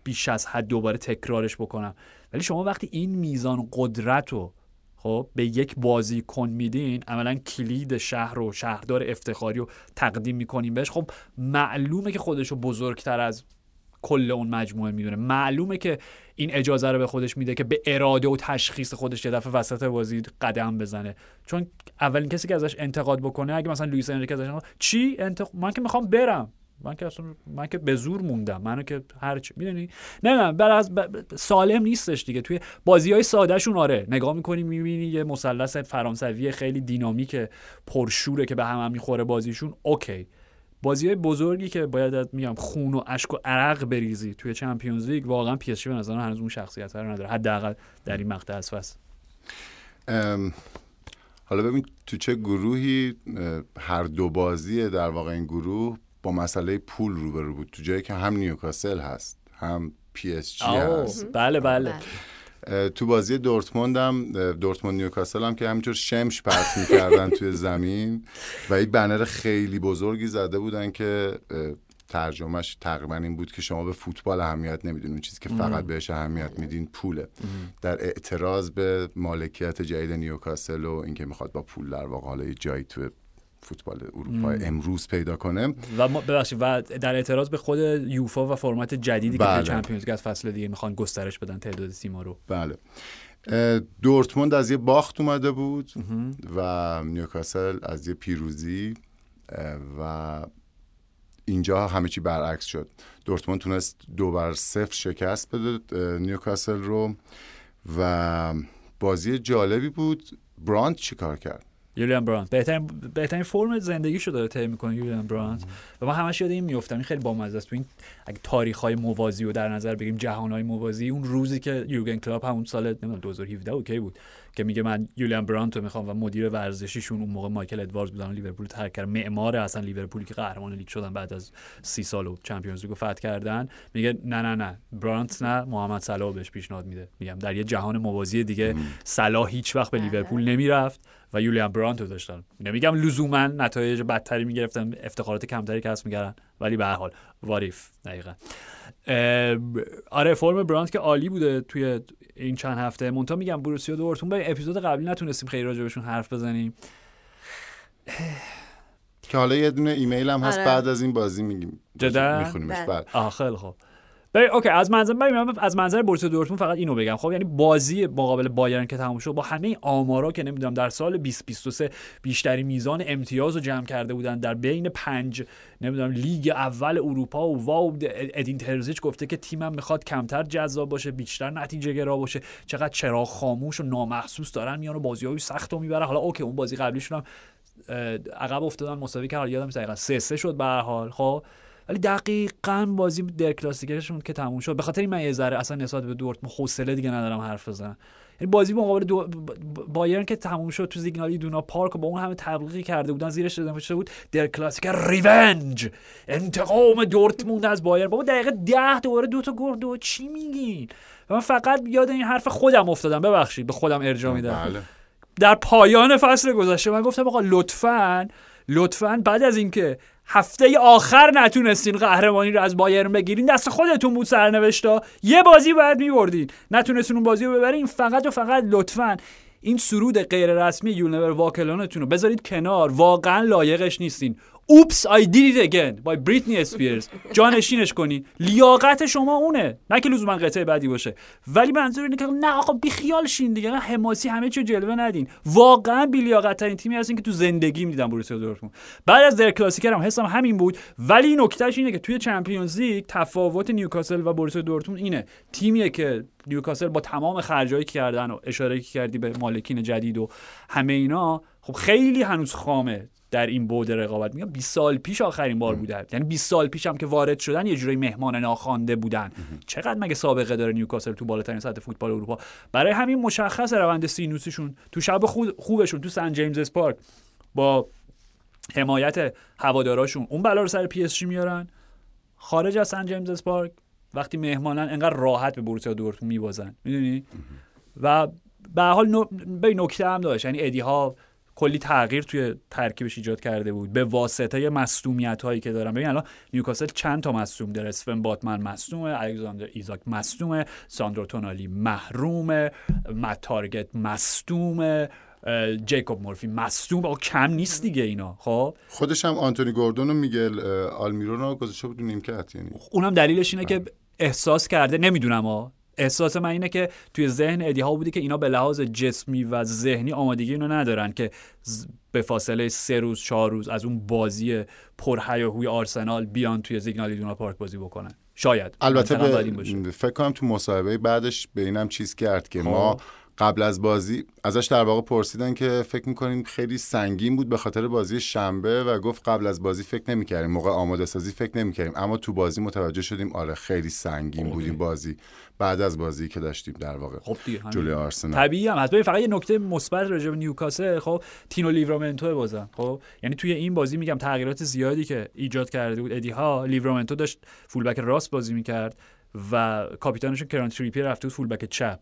بیش از حد دوباره تکرارش بکنم، ولی شما وقتی این میزان قدرت رو خب به یک بازیکن میدین، عملا کلید شهر و شهردار افتخاری رو تقدیم میکنیم بهش، خب معلومه که خودشو بزرگتر از کل اون مجموعه میدونه، معلومه که این اجازه رو به خودش میده که به اراده و تشخیص خودش یه دفعه وسط بازی قدم بزنه. چون اولین کسی که ازش انتقاد بکنه، اگه مثلا لوئیس انریکه ازش انتقاد چی انتق... من که میخوام برم، من که اصلا من که به زور موندم، منو که هر چی میدونی نه نه از ب... سالم نیستش دیگه. توی بازی‌های سادهشون آره نگاه می‌کنی می‌بینی یه مثلث فرانسوی خیلی دینامیکه، پرشوره که به هم, هم می‌خوره بازیشون، اوکی. بازی‌های بزرگی که باید میگم خون و اشک و عرق بریزی توی چمپیونز لیگ، واقعا پی اس جی به نظر من هنوز اون شخصیت رو نداره، حداقل در این مقطع از فصل. ام... حالا ببین تو چه گروهی هر دو بازی در واقع این گروه با مسئله پول روبرو بود، تو جایی که هم نیوکاسل هست هم پی اس جی هست. بله بله تو بازی دورتموند هم، دورتموند نیوکاسل هم که همینطور شمش پرت می‌کردن توی زمین و یک بنر خیلی بزرگی زده بودن که ترجمهش تقریبا این بود که شما به فوتبال اهمیت نمیدین، اون چیزی که فقط بهش اهمیت میدین پوله، در اعتراض به مالکیت جدید نیوکاسل و اینکه میخواد با پول در واقع حالا یه جایی توی فوتبال اروپا امروز پیدا کنه و ببخشید و در اعتراض به خود یوفا و فرمت جدیدی بله. که چمپیونز لیگ از فصل دیگه میخوان گسترش بدن تعداد تیم‌ها رو. بله دورتموند از یه باخت اومده بود و نیوکاسل از یه پیروزی و اینجا همه چی برعکس شد. دورتموند تونست دو بر صفر شکست بده نیوکاسل رو و بازی جالبی بود. برانت چیکار کرد؟ یولیان برانت بهترین بهترین فرم زندگیشو داره طی می‌کنه یولیان برانت و من همش یاد این میافتم. این خیلی بامزه است. تو این اگه تاریخ‌های موازی رو در نظر بگیم، جهان‌های موازی، اون روزی که یورگن کلوپ همون سال نمیدونم دو هزار و هفده اوکی بود که میگه من یولیان برانت رو می‌خوام و مدیر ورزشیشون اون موقع مایکل ادواردز بودن، لیورپول ترک کرد، معمار اصلا لیورپولی که قهرمان لیگ شدن بعد از سی سال و چمپیونز لیگو فتح کردن، میگه نه نه نه برانت نه، محمد صلاح بهش پیشنهاد میده. میگم در یه جهان موازی دیگه صلاح هیچ وقت به لیورپول نمیرفت و یولیان برانت رو داشتن. نمیگم لزوما نتایج بدتری میگرفتن، افتخارات کمتری کسب میکردن، ولی به هر حال واریف دقیقاً. آره فرم برانت که عالی بوده توی این چند هفته. مونتا میگم بروسیا دورتموند به اپیزود قبلی نتونستیم خیلی راجع بهشون حرف بزنیم. که حالا یه دونه ایمیل هم هست آره. بعد از این بازی میگیم. جدا میخونیمش بعد. آ خیلی خوب. ببین اوکی از منظر من از منظر بروسیا دورتموند فقط اینو بگم خب، یعنی بازی مقابل بایرن که تموم شد با همه آمارا که نمیدونم در سال بیست بیست و سه بیشترین میزان امتیاز رو جمع کرده بودن در بین پنج نمیدونم لیگ اول اروپا و واو ادین ترزیچ گفته که تیمم میخواد کمتر جذاب باشه، بیشتر نتیجه گرا باشه، چقدر چراغ خاموش و نامحسوس دارن میان و بازی‌های سختو میبره. حالا اوکی اون بازی قبلیشون هم عقب افتادن مساوی کردن، یادم نیست دقیقاً سه سه شد به هر حال خب، ولی دقیقاً بازی در کلاسیکرشون که تموم شد به خاطر این من یه ذره اصلا نسبت به دورتموند حوصله دیگه ندارم حرف بزنم. یعنی بازی مقابل با بایرن که تموم شد تو سیگنال ایدونا پارک و با اون همه تبلیغی کرده بودن زیرش نوشته بود در کلاسیکر ریونج، انتقام دورتموند از بایرن. بابا دقیقه ده دوباره دو تا گل دو چی میگین؟ من فقط یاد این حرف خودم افتادم، ببخشید به خودم ارجاع میدم. بله. در پایان فصل گذشته من گفتم آقا لطفاً لطفاً بعد از اینکه هفته آخر نتونستین قهرمانی رو از بایرن بگیرین، دست خودتون بود سرنوشتا، یه بازی بعد می‌بردین، نتونستین اون بازی رو ببرین، فقط و فقط لطفاً این سرود غیر رسمی یولنور واکلانتون رو بذارید کنار، واقعاً لایقش نیستین. اوپس آی دید ایت اگین بای بریتنی اسپیرز جانشینش کنین. لیاقت شما اونه، نه که لزوما قطعه بعدی باشه، ولی منظور اینه که نه آقا بی خیال شین دیگه، حماسی همه چیو جلوه ندین. واقعا بی لیاقت ترین تیمی هستین که تو زندگیم دیدم بروسیا دورتموند. بعد از در کلاسیکر هم حسم همین بود، ولی نکتهش اینه که توی چمپیونز لیگ تفاوت نیوکاسل و بروسیا دورتموند اینه، تیمیه که نیوکاسل با تمام خرجایی که کردن و اشاره کردی به مالکین جدید و همه اینا، خب خیلی هنوز خامه در این بعد رقابت. میگم بیست سال پیش آخرین بار بوده، یعنی بیست سال پیش هم که وارد شدن یه جوری مهمان ناخوانده بودن. چقدر مگه سابقه داره نیوکاسل تو بالاترین سطح فوتبال اروپا؟ برای همین مشخص روند سینوسیشون تو شب خوبشون تو سن جیمز اسپارک با حمایت هواداراشون اون بلا رو سر پی اس جی میارن، خارج از سن جیمز اسپارک وقتی مهمانن انقدر راحت به بروسیا دورتموند میوازن، میدونی؟ و به هر حال به نکته هم داشت، یعنی ادی ها کلی تغییر توی ترکیبش ایجاد کرده بود به واسطه مصدومیت‌هایی که دارن. ببین الان نیوکاسل چند تا مصدوم داره، اسفن باتمن مصدومه، الکساندر ایزاک مصدومه، ساندرو تونالی محرومه، مت تارگت مصدومه، جیکوب مورفی مصدوم، کم نیست دیگه اینا. خب خودش هم آنتونی گوردون و میگل آلمیرون رو گذاشته بود نیمکت، یعنی اونم دلیلش اینه که احساس کرده، نمیدونم ها احساس من اینه که توی ذهن ادیها بوده که اینا به لحاظ جسمی و ذهنی آمادگی اینو ندارن که به فاصله سه روز چهار روز از اون بازی پرهیاهوی آرسنال بیان توی سیگنال ایدونا پارک بازی بکنن. شاید البته ب... فکر کنم تو مصاحبه بعدش به اینم چیز کرد که آه. ما قبل از بازی ازش در واقع پرسیدن که فکر می‌کنیم خیلی سنگین بود به خاطر بازی شنبه و گفت قبل از بازی فکر نمی‌کردیم، موقع آماده‌سازی فکر نمی‌کردیم، اما تو بازی متوجه شدیم آره خیلی سنگین بود این بازی بعد از بازی که داشتیم در واقع خب جلوی آرسنال. طبیعی هم حتما. فقط یه نکته مثبت راجع به نیوکاسل، خب تینو لیورامنتو بازم، خب یعنی توی این بازی میگم تغییرات زیادی که ایجاد کرده بود ادیها، لیورامنتو داشت فولبک راست بازی می‌کرد و کاپیتانشون کرانتریپی رفت تو فول بک چپ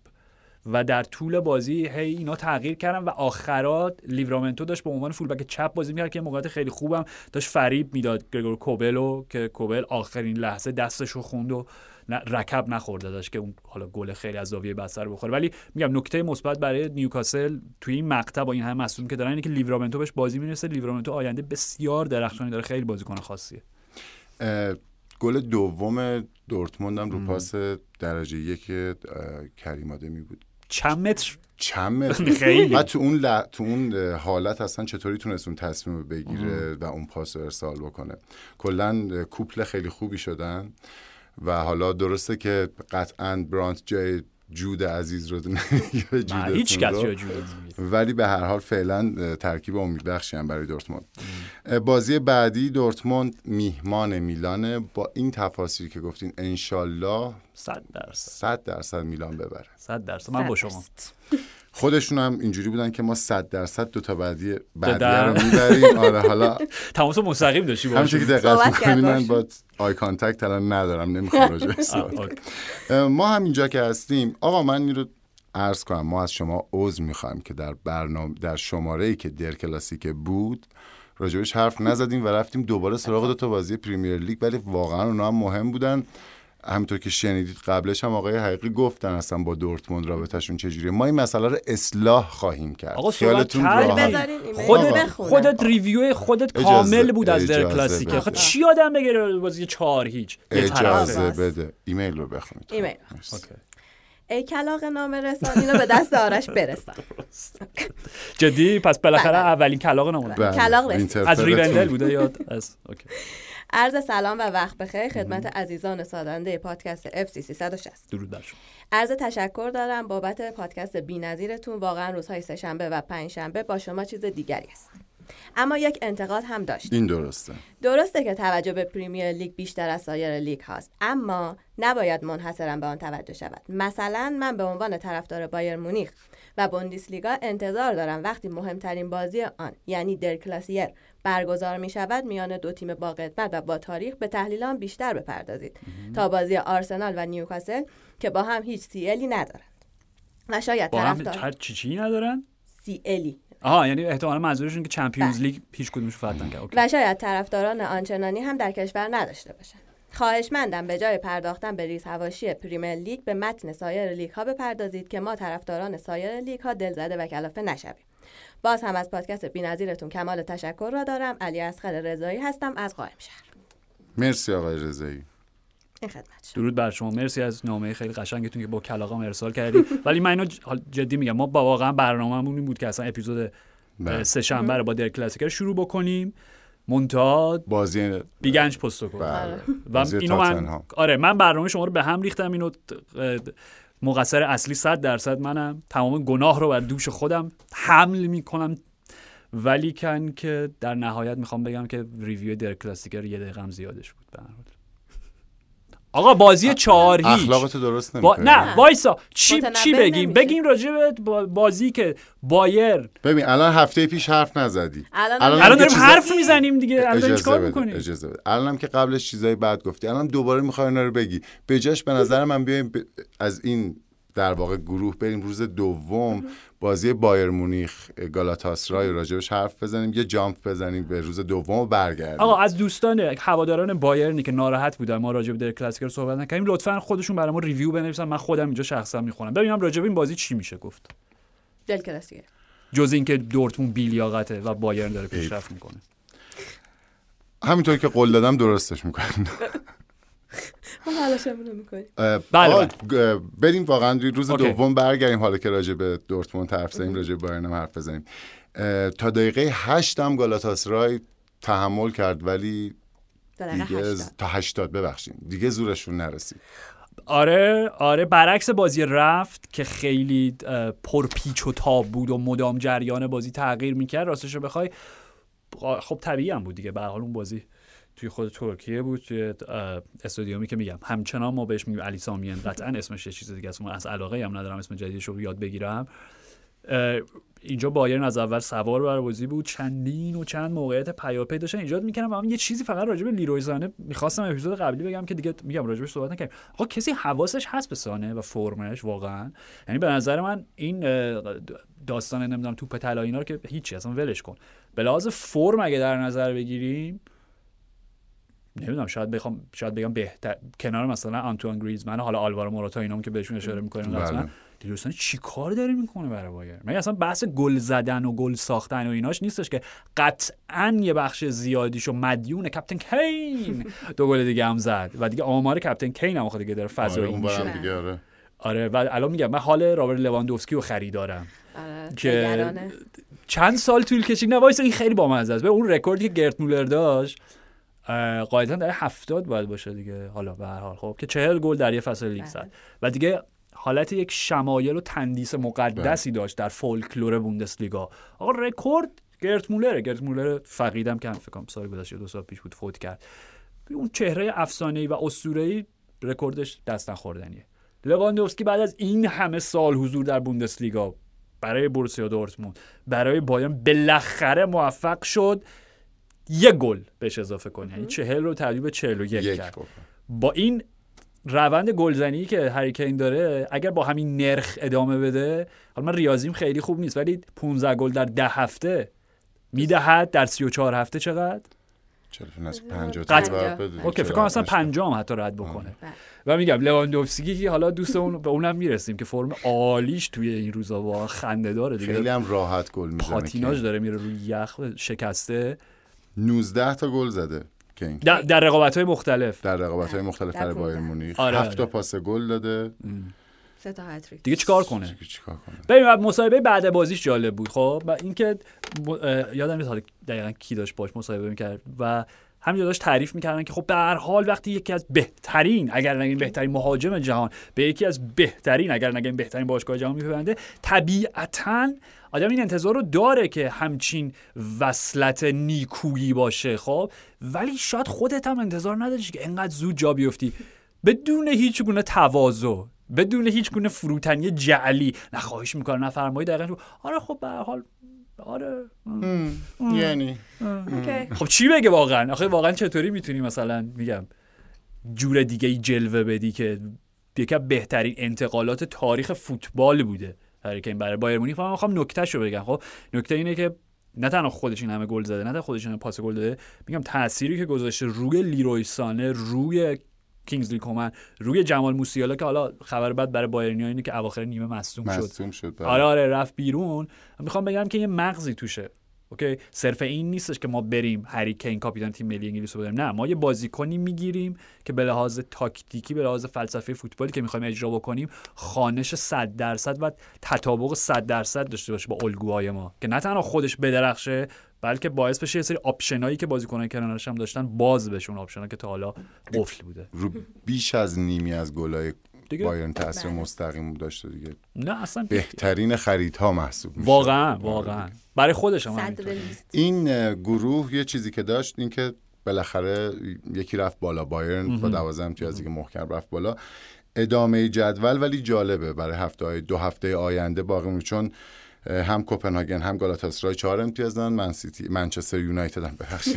و در طول بازی هی اینا تغییر کردن و آخرات لیورامنتو داشت به عنوان فولبک چپ بازی می‌کرد که موقعیت خیلی خوبم داشت فریب میداد گرگور کوبلو که کوبل آخرین لحظه دستشو خوند و رکب نخورده داشت که اون حالا گل خیلی از زاویه بستر بخوره. ولی میگم نکته مثبت برای نیوکاسل توی این مقطع با این همه مصدوم که دارن اینه که لیورامنتو بهش بازی می‌رسه. لیورامنتو آینده بسیار درخشانی داره، خیلی بازیکن خاصیه. گل دوم دورتموند هم رو پاس درجه یک کریم آدمی بود. چند متر چند متر خیلی. من تو اون ل... تو اون حالت اصلا چطوری تونست اون تصمیم رو بگیره ام. و اون پاس رو ارسال بکنه. کلا کوپل خیلی خوبی شدن و حالا درسته که قطعا برانت جای جود عزیز رو نمیگیره جودتون رو، ولی به هر حال فعلا ترکیب امیدبخشی هم برای دورتموند. بازی بعدی دورتموند میهمان میلانه با این تفاصیلی که گفتین انشالله صد درصد صد درصد میلان ببره. صد درصد من با شما. خودشون هم اینجوری بودن که ما صد درصد دو تا بعدی بعدی رو میبریم. آره حالا تماس مستقیم داشتی باهاش. همونجوری که دقت می‌کنین من با آی کانتکت الان ندارم، نمی‌خوام راجع به ما همینجا که هستیم. آقا من این رو عرض کنم، ما از شما عذر می‌خوایم که در برنامه در شماره‌ای که در کلاسیک بود راجعش حرف نزدیم و رفتیم دوباره سراغ دو تا بازی پریمیر لیگ، ولی واقعا اونها هم مهم بودن. همینطور که شنیدید قبلش هم آقای حقیقی گفتن اصلا با دورتموند رابطه‌شون چجوریه. ما این مسئله رو اصلاح خواهیم کرد. آقا خیالتون راحت. خودت خودت ریویو خودت کامل بود از در کلاسیک. خب چی یادم بگیره بازی چهار هیچ. اجازه بده ایمیل رو بخونید. ایمیل. اوکی. ای کلاغ نامه رسان اینو به دست آرش برسان. جدی پس بالاخره اولین کلاغ نامه. کلاغ از ریوندل بوده یاد از اوکی. عرض سلام و وقت بخیر خدمت عزیزان سازنده پادکست اف سی سیصد و شصت. درود بر شما. عرض تشکر دارم بابت پادکست بی‌نظیرتون. واقعا روزهای سه شنبه و پنج شنبه با شما چیز دیگری است. اما یک انتقاد هم داشت. این درسته. درسته که توجه به پریمیر لیگ بیشتر از سایر لیگ هاست، اما نباید منحصرا به آن توجه شود. مثلا من به عنوان طرفدار بایر مونیخ و بوندسلیگا انتظار دارم وقتی مهمترین بازی آن یعنی در کلاسیک برگزار می شود میان دو تیم با قدمت و با تاریخ به تحلیل آن بیشتر بپردازید تا بازی آرسنال و نیوکاسل که با هم هیچ سی الی ندارند و شاید طرفدار هر چی چی ندارن سی الی. آها یعنی احتمالاً منظورشون که چمپیونز لیگ هیچ کدومش فتن کرد. و شاید طرفداران آنچنانی هم در کشور نداشته باشند. خواهشمندم به جای پرداختن به ریز حواشی پریمیر لیگ به متن سایر لیگ ها بپردازید که ما طرفداران سایر لیگ ها دلزده و کلافه نشویم. باز هم از پادکست بی‌نظیرتون کمال تشکر را دارم. علی اصغر رضایی هستم از قائم شهر. مرسی آقای رضایی. این خدمت. درود بر شما. مرسی از نامه خیلی قشنگتون که با کلاغام ارسال کردید. ولی من اینو جدی میگم، ما با واقعا برنامه‌مون این بود که اصلا اپیزود سه شنبه رو با در کلاسیک شروع بکنیم. منتاد بازی بیگنج پستو کن. بله. و اینو من آره من برنامه شما رو به هم ریختم. اینو مقصر اصلی صد درصد منم. تمام گناه رو بر دوش خودم حمل میکنم. ولی کن که در نهایت میخوام بگم که ریویو در کلاسیکر یه دقیقه هم زیادش بود به هر حال. آقا بازی چهار هیچ اخلاقتو درست نمیکنه. با... نه وایسا چی چی بگیم نمیشه. بگیم راجع به بازی که بایر. ببین الان هفته پیش حرف نزدی، الان الان, الان داریم چیزا... حرف میزنیم دیگه. الان چیکار میکنیم؟ اجازه بده. الانم که قبلش چیزای بد گفتی، الان دوباره میخوای اینا رو بگی. به جاش به نظر من بیایم ب... از این در واقع گروه بریم روز دوم بازی بایر مونیخ گالاتاسرای راجبش حرف بزنیم، یه جامپ بزنیم به روز دوم و برگردیم. آقا از دوستان هواداران بایرنی که ناراحت بودن ما راجب در کلاسیکر صحبت نکردیم لطفاً خودشون برام ریویو بنویسن، من خودم اینجا شخصا میخونم ببینم راجب این بازی چی میشه گفت. در کلاسیکر جز اینکه دورتموند بی‌لیاقته و بایرن داره پیشرفت میکنه. همینطور که قول دادم درستش میکنم. حالا شمونه میکنیم بله بله بریم واقعا روز دوم برگردیم حالا که راجع به دورتموند حرف زدیم راجع به بایرن هم حرف بزنیم. تا دقیقه هشت هم گالاتاسرای تحمل کرد ولی دیگه تا هشتاد ببخشید دیگه زورشون نرسید. آره آره برعکس بازی رفت که خیلی پرپیچ و تاب بود و مدام جریان بازی تغییر میکرد. راستش رو بخوای خب طبیعی هم بود دیگه، به هر حال اون بازی توی خود ترکیه بود توی استادیومی که میگم همچنان ما بهش میگیم علی سامیان، قطعا اسمش یه چیز دیگه است، من از علاقه هم ندارم اسم جدیدش رو یاد بگیرم. اینجا بایرن از اول سوار بر بازی بود، چندین و چند موقعیت پیاپی داشتن ایجاد می‌کردن. و من یه چیزی فقط راجع به لیروی سانه می‌خواستم اپیزود قبلی بگم که دیگه میگم راجعش صحبت نکنیم. آقا کسی حواسش هست به سانه و فرمش واقعا؟ یعنی به نظر من این داستان نمیدونم توپ طلایی اینا رو که هیچی اصلا ولش کن. به لحاظ فرم اگه در نظر بگیریم نمیدونم شاید بخوام شاید بگم بهتر کنار مثلا آنتوان گریزمن، حالا آلوارو موراتا اینام که بهشون اشاره می‌کنیم مثلا لیروسان چی کار داره میکنه برای بایر؟ مگه اصلا بحث گل زدن و گل ساختن و ایناش نیستش که قطعاً یه بخش زیادیشو مدیون کاپتن کین دو گل دیگه هم زد و دیگه آمار کاپتن کین هم خودی که داره فضایی میشه. آره و الان میگم من حال رابرت لواندوفسکی رو خریدارم که چند سال طول کشید. نه وایس این خیلی بامزه است. به اون رکوردی که گرت مولر داشت قاعدتاً در هفتاد باید باشه دیگه، حالا به هر حال خب که چهل گل در یه فصل لیگ زد و دیگه حالت یک شمایل و تندیس مقدسی داشت در فولکلور بوندسلیگا. آقا رکورد گرت مولره. گرت مولر فقیدم که هم فکر کنم سال گذشته دو سال پیش بود فوت کرد. اون چهره افسانه‌ای و اسطوره‌ای رکوردش دست نخوردنیه. لواندوفسکی بعد از این همه سال حضور در بوندسلیگا برای بوروسیا دورتموند، برای بایرن بالاخره موفق شد یه گل بهش اضافه کنه، یعنی چهل رو تبدیل به چهل و یک کرد. با این روند گلزنی که هری کین داره اگر با همین نرخ ادامه بده، حالا من ریاضیم خیلی خوب نیست ولی پانزده گل در ده هفته میدهد، در سی و چهار هفته چقدر؟ چلفن از پنجاه تا بعد بده. اوکی فکر کنم اصلا پنجاه هم حتی رد بکنه. آه. و میگم لواندوفسکی که حالا دوستمون به اونم میرسیم که فرم عالیش توی این روزا واقعا خنده داره دیگه. خیلی هم راحت گل میزنه. پاتیناژ داره میره روی یخ شکسته. نوزده تا گل زده. در, در رقابت‌های مختلف در رقابت‌های مختلف برای بایر مونیخ آره. هفت تا پاس گل داده، سه تا هتریک. دیگه چیکار کنه؟ چیکار کنه؟ ببین مصاحبه بعد بازیش جالب بود. خب اینکه یادم نیست حالا دقیقاً کی داشت باش مصاحبه می‌کرد و همینجا داشت تعریف می‌کردن که خب به هر حال وقتی یکی از بهترین اگر نگیم بهترین مهاجم جهان به یکی از بهترین اگر نگیم بهترین باشگاه جهان می‌پیونده، طبیعتاً آدم این انتظار رو داره که همچین وصلت نیکویی باشه. خب ولی شاید خودت هم انتظار نداری که انقدر زود جا بیفتی بدون هیچ گونه تواضع، بدون هیچ گونه فروتنی جعلی. نه خواهش می‌کنم نفرمایید دقیقاً. آره خب به هر حال آره یعنی خب چی بگه واقعا؟ آخه واقعا چطوری میتونی مثلا میگم جور دیگه ای جلوه بدی که یکی از بهترین انتقالات تاریخ فوتبال بوده هری کین برای بایر مونیخ؟ من میخوام نکتهشو بگم. خب نکته اینه که نه تنها خودش این همه گل زده، نه تنها خودش این پاس گل داده، میگم تأثیری که گذاشته روی لیروی سانه، روی کینگزلی کومن، روی جمال موسیالا که حالا خبر بعد برای بایرنیا اینه که اواخر نیمه مصدوم شد, شد آره آره رفت بیرون. میخوام بگم که یه مغزی توشه. اوکی صرف این نیستش که ما بریم هری کین کاپیتان تیم ملی انگلیس رو بدیم، نه ما یه بازیکنی میگیریم که به لحاظ تاکتیکی، به لحاظ فلسفه فوتبالی که میخوایم اجرا بکنیم خانش صد درصد و تطابق صد درصد داشته باشه با الگوهای ما، که نه تنها خودش بدرخشه بلکه باعث بشه یه سری آپشنایی که بازیکنان کنارش هم داشتن باز بشون، آپشنا که تا حالا قفل بوده. رو بیش از نیمی از گلای بایرن تاثیر مستقیم داشته دیگه. نه اصلا بهترین خریدها محسوب میشه واقعا واقعا برای خودش هم. این گروه یه چیزی که داشت این که بالاخره یکی رفت بالا، بایرن با دوازده امتیاز دیگه محکم رفت بالا. ادامه جدول ولی جالبه برای هفته‌های دو هفته آینده باقی مونده، چون هم کوپنهاگن هم گالاتاسرای چهار امتیاز دارن، من سیتی منچستر یونایتد هم ببخشید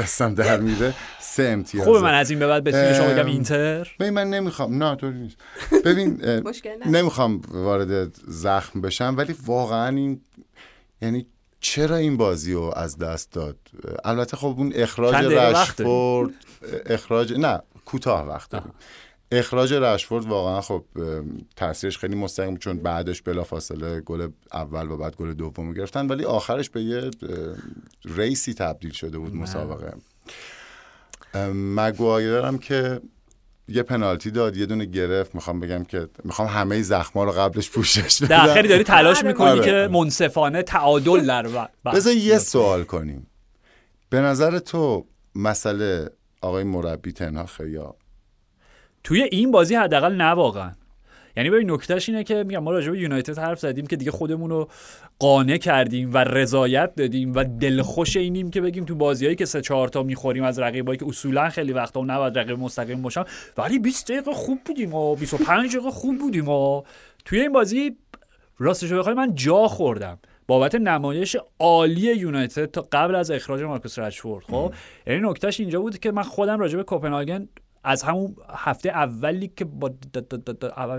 دستم در میره سه امتیاز. خوب من از این به بعد بتونم شما بگم اینتر. ببین من نمیخوام نه طوری نیست. ببین نمیخوام وارد زخم بشم ولی واقعا این یعنی چرا این بازی رو از دست داد؟ البته خب اون اخراج رشفورد اخراج نه کوتاه وقته بود. اخراج رشفورد واقعا خب تاثیرش خیلی مستقیم، چون بعدش بلافاصله گل اول و بعد گل دوم گرفتن ولی آخرش به یه ریسی تبدیل شده بود مسابقه. مگوایر هم که یه پنالتی داد، یه دونه گرفت. میخوام بگم که میخوام همه زخما رو قبلش پوشش بدم. در خیلی داری تلاش میکنی آره. که منصفانه تعادل در بذار یه سوال کنیم. به نظر تو مسئله آقای مربی تنهاخ یا توی این بازی حداقل نه واقعا، یعنی ببین نکتهش اینه که میگم ما راجع به یونایتد حرف زدیم که دیگه خودمون رو قانع کردیم و رضایت دادیم و دلخوش اینیم که بگیم تو بازیایی که سه چهار تا میخوریم از رقیبایی که اصولا خیلی وقتا اون نباید رقیب مستقیم باشن ولی بیست دقیقه خوب بودیم و بیست و پنج دقیقه خوب بودیم و توی این بازی راستش رو بخوای من جا خوردم بابت نمایش عالی یونایتد تا قبل از اخراج مارکوس رشفورد. خب یعنی نکتهش اینجا بود که من خودم راجع به کوپنهاگن از همون هفته اولی که با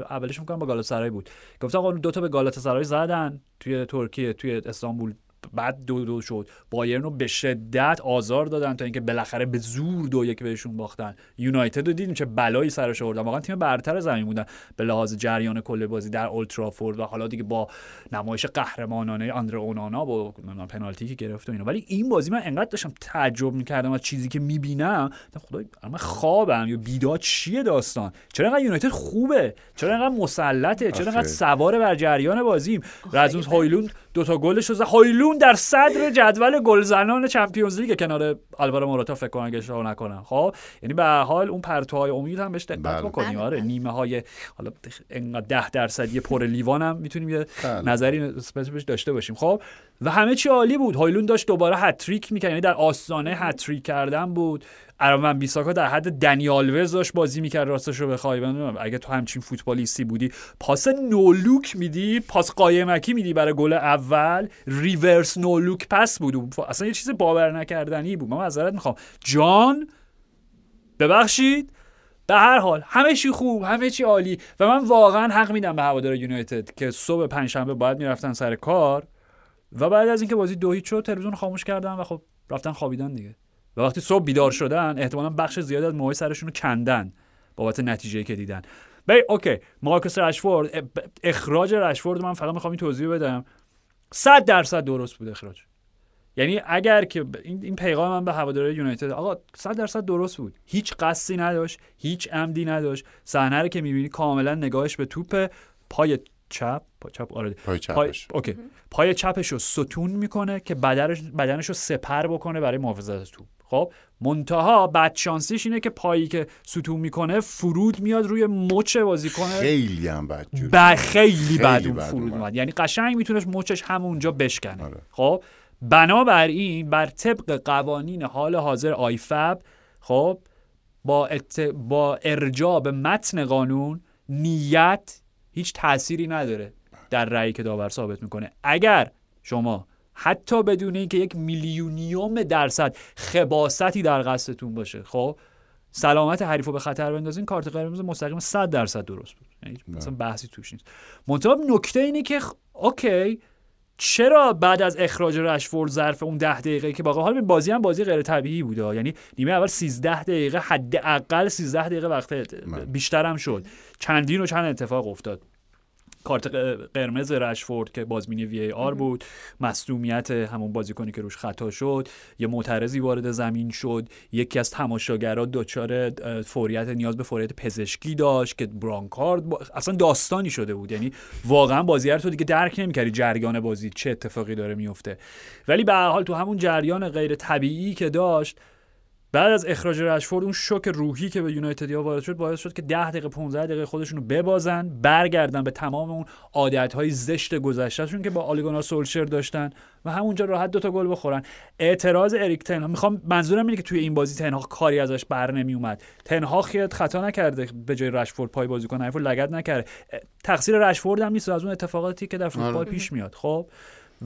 اولش میگم با گالاتاسرای بود، گفتم آقا دو تا به گالاتاسرای زدن توی ترکیه، توی استانبول بعد دو دو شد، بایرن رو به شدت آزار دادن تا اینکه بالاخره به زور دو یک بهشون باختن. یونایتد رو دیدیم چه بلایی سرش آوردن، واقعا تیم برتر زمین بودن به لحاظ جریان کل بازی در اولترافورد و حالا دیگه با نمایش قهرمانانه آندره اونانا با پنالتی که گرفت و اینا. ولی این بازی من انقدر داشتم تعجب می‌کردم از چیزی که می‌بینم، خدای من خوابم یا بیداد چیه داستان؟ چرا انقدر یونایتد خوبه؟ چرا انقدر مسلطه؟ چرا انقدر سوار بر جریان بازیم؟ رازموس هویلوند دو تا گلش رو زد، هویلوند در صدر جدول گلزنان چمپیونز لیگ کنار آلوارو موراتا فکر کنم اشتباه نکنم. خب یعنی به حال اون پرتوهای امید هم بهش دقت بکنیم. آره نیمه های حالا انقدر ده درصدی پر لیوان هم میتونیم یه نظری نسبت بهش داشته باشیم. خب و همه چی عالی بود، هویلوند داشت دوباره هتریک میکرد، یعنی در آستانه هتریک کردن بود. آرمان بیساکا در حد دنیالوز داشت بازی میکرد. راستش رو بخوای ببینم اگه تو همچین فوتبالیستی بودی پاس نولوک میدی، پاس قایمکی میدی برای گل اول، ریورس نولوک پس بود، اصلا یه چیز باور نکردنی بود. من معذرت میخوام جان، ببخشید. به هر حال همه چی خوب، همه چی عالی و من واقعا حق میدم به هوادار یونایتد که صبح پنجشنبه باید میرفتن سر کار و بعد از اینکه بازی دو هیچ شد تلویزیون خاموش کردن و خب رفتن خوابیدن دیگه. و وقتی صبح بیدار شدن احتمالاً بخش زیادی از موهای سرشون رو کندن بابت نتیجه‌ای که دیدن. ببین اوکی، مارکوس رشفورد، اخراج رشفورد، من فقط میخوام این توضیح بدم صد درصد درست بود اخراج. یعنی اگر که این پیغام من به هوادارهای یونایتد، آقا صد درصد درست بود، هیچ قصدی نداشت، هیچ عمدی نداشت. صحنه رو که می‌بینی کاملا نگاهش به توپ، پای چپ پای چپ آره پای چپش پای... اوکی پای چپشو ستون میکنه که بدنش بدنشو سپر بکنه برای محافظت از توپ. خب منتها بدشانسیش اینه که پایی که ستون میکنه فرود میاد روی مچ بازیکن، خیلی هم بدجوری ب... خیلی بد فرود اومد، یعنی قشنگ میتونش مچش همونجا بشکنه. آره. خب بنابراین بر طبق قوانین حال حاضر آیفب، خب با ات... با ارجاع به متن قانون، نیت هیچ تأثیری نداره در رأیی که داور ثابت میکنه. اگر شما حتی بدون اینکه یک میلیونیوم درصد خباثتی در قصدتون باشه، خب سلامت حریفو به خطر بندازین، کارت قرمز مستقیم صد درصد درست بود، یعنی مثلا بحثی توش نیست. منتها نکته اینه که اوکی چرا بعد از اخراج رشفورد ظرف اون ده دقیقه که باقی، حالا بازی هم بازی غیر طبیعی بود، یعنی نیمه اول سیزده دقیقه حداقل سیزده دقیقه وقت بیشتر هم شد، چندین و چند اتفاق افتاد. کارت قرمز رشفورد که بازبینی وی ای آر بود، مصدومیت همون بازیکنی که روش خطا شد، یه معترضی وارد زمین شد، یکی از تماشاگرها دچار فوریت نیاز به فوریت پزشکی داشت که برانکارد با... اصلا داستانی شده بود، یعنی واقعا بازی رو تو دیگه درک نمی‌کردی جریان بازی چه اتفاقی داره میفته. ولی به هر حال تو همون جریان غیر طبیعی که داشت بعد از اخراج رشفورد، اون شوک روحی که به یونایتدیا وارد شد باعث شد که ده دقیقه پانزده دقیقه خودشونو ببازن، برگردن به تمام اون عادت‌های زشت گذشتهشون که با آلیگونار سولشر داشتن و همونجا راحت دوتا گل بخورن. اعتراض اریک تنهاگ، میخوام منظورم اینه که توی این بازی تنهاگ کاری ازش بر نمیومد، تنهاگ خطا نکرده، به جای رشفورد پای بازیکن حریف لگد نکرده، تقصیر رشفورد هم نیست، از اون اتفاقاتی که در فوتبال پیش میاد. خب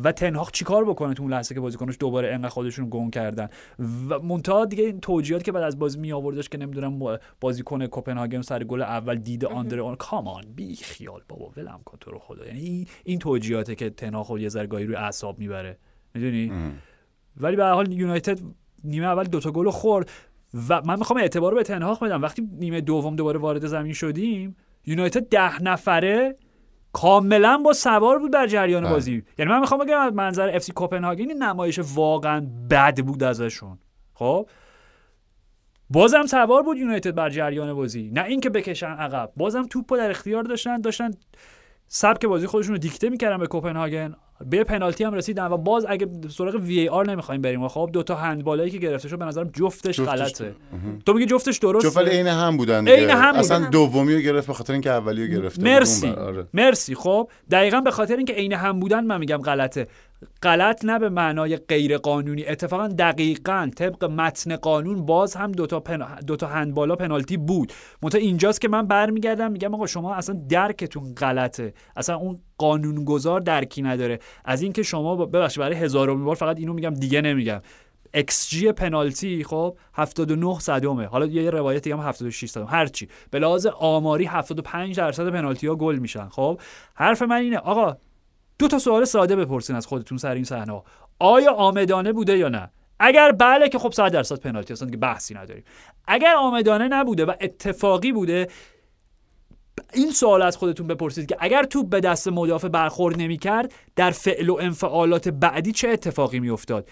و تنهاگ چیکار بکنه تو اون لحظه که بازیکنش دوباره انقدر خودشون گم کردن و منتها دیگه این توجیهات که بعد از بازی می آوردش که نمیدونم بازیکن کوپنهاگن سر گل اول دید آندره اون، کامان بی خیال بابا ولم کن تو رو خدا، یعنی این توجیهاته که تنهاگ یه ذره گاهی روی اعصاب میبره میدونی. ولی به هر حال یونایتد نیمه اول دوتا گل خورد و من میخوام اعتبار به تنهاگ بدم. وقتی نیمه دوم دوباره وارد زمین شدیم، یونایتد ده نفره کاملا با سوار بود در جریان ها. بازی، یعنی من میخوام بگم از منظر اف سی کوپنهاگن نمایش واقعا بد بود ازشون. خب بازم سوار بود یونایتد بر جریان بازی، نه اینکه بکشن عقب، بازم توپو در اختیار داشتن، داشتن سبک بازی خودشون رو دیکته میکردن به کوپنهاگن. به پنالتی هم رسیدن و باز اگه سراغ وی ای آر نمیخوایم بریم، خب دو تا هندبالایی که گرفته شد به نظرم جفتش غلطه. تو میگی جفتش درسته؟ جفت عین هم بودن دیگه. عین هم اصلا دومیو گرفت به خاطر اینکه اولیو گرفته. مرسی. مرسی. خب دقیقاً به خاطر اینکه عین هم بودن من میگم غلطه. غلط نه به معنای غیر قانونی، اتفاقا دقیقاً طبق متن قانون باز هم دو تا پن... دو تا هندبالا پنالتی بود. منتها اینجاست که من برمیگردم میگم آقا شما اصلا درکتون غلطه، اصلا اون قانونگذار درکی نداره از اینکه شما ببخشید برای هزارمین بار فقط اینو میگم دیگه نمیگم، ایکس جی پنالتی خب هفتاد و نه صدمه، حالا یه روایت دیگه هم هفتاد و شش صدم، هر چی به لحاظ آماری هفتاد و پنج درصد پنالتی‌ها گل میشن. خب حرف من اینه آقا دو تا سوال ساده بپرسین از خودتون سر این صحنه، آیا عامدانه بوده یا نه؟ اگر بله که خب صد درصد پنالتی، اصلا دیگه بحثی نداریم. اگر عامدانه نبوده و اتفاقی بوده، این سوال از خودتون بپرسید که اگر توپ به دست مدافع برخورد نمی‌کرد در فعل و انفعالات بعدی چه اتفاقی می‌افتاد؟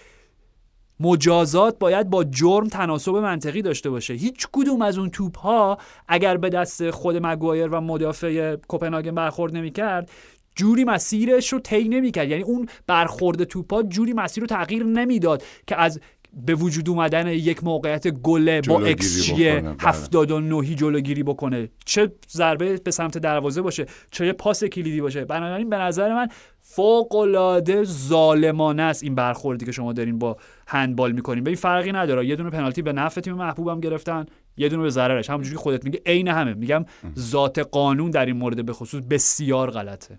مجازات باید با جرم تناسب منطقی داشته باشه. هیچ کدوم از اون توپ‌ها اگر به دست خود مگوایر و مدافع کوپنهاگن برخورد نمی‌کرد جوری مسیرش رو طی نمی‌کرد، یعنی اون برخورد توپا جوری مسیر رو تغییر نمیداد که از به وجود اومدن یک موقعیت گل با ایکس جی هفتاد و نه جلوگیری بکنه، چه ضربه به سمت دروازه باشه، چه پاس کلیدی باشه. بنابراین به نظر من فوق‌العاده ظالمانه است این برخوردی که شما دارین با هندبال می‌کنین. به این فرقی نداره، یه دونه پنالتی به نفع تیم محبوبم گرفتن، یه دونه به ضررش، همونجوری که خودت میگی عین همه. میگم ذات قانون در این مورد به خصوص بسیار غلطه.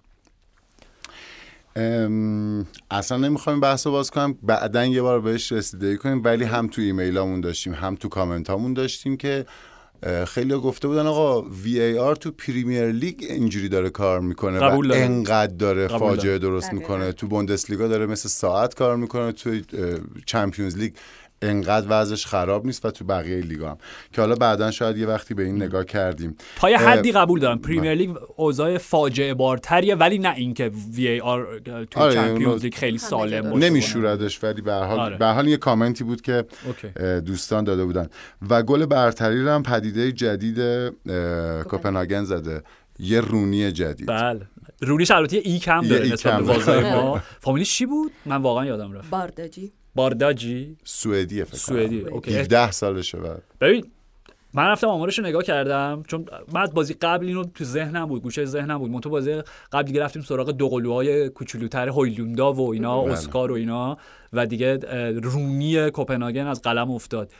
اصلا نمیخوایم بحثو باز کنم، بعداً یه بار بهش رسیدگی کنیم، ولی هم تو ایمیلامون داشتیم هم تو کامنتامون داشتیم که خیلی‌ها گفته بودن آقا وی ای آر تو پریمیر لیگ اینجوری داره کار میکنه و انقدر داره فاجعه درست میکنه، تو بوندسلیگا داره مثل ساعت کار میکنه، تو چمپیونز لیگ انقدر وضعش خراب نیست و تو بقیه لیگا هم، که حالا بعداً شاید یه وقتی به این نگاه کردیم. تا یه حدی قبول دارم پریمیر لیگ اوضاع فاجعه بارتریه، ولی نه اینکه وی ای آر تو آره چمپیونز لیگ خیلی سالم نمیشوردش، ولی به هر حال آره. به هر حال یه کامنتی بود که اوکی. دوستان داده بودن و گل برتری رو هم پدیده جدید کوپنهاگن زده، یه رونی جدید. بله رونیش البته ای کم داره نسبت به وازای ما. فامیلش چی بود؟ من واقعا یادم رفت. بارداجی بارداجی سوئدی فکر سوئدی اوکی هفده سالشه. بعد ببین من رفتم آمارشو نگاه کردم، چون من بازی قبل اینو تو ذهنم بود، گوشه ذهنم بود. من تو بازی قبل دیگه رفتیم سراغ دو قلوهای کوچولوتر هویلوندا و اینا، اسکار و اینا، و دیگه رونی کوپنهاگن از قلم افتاد.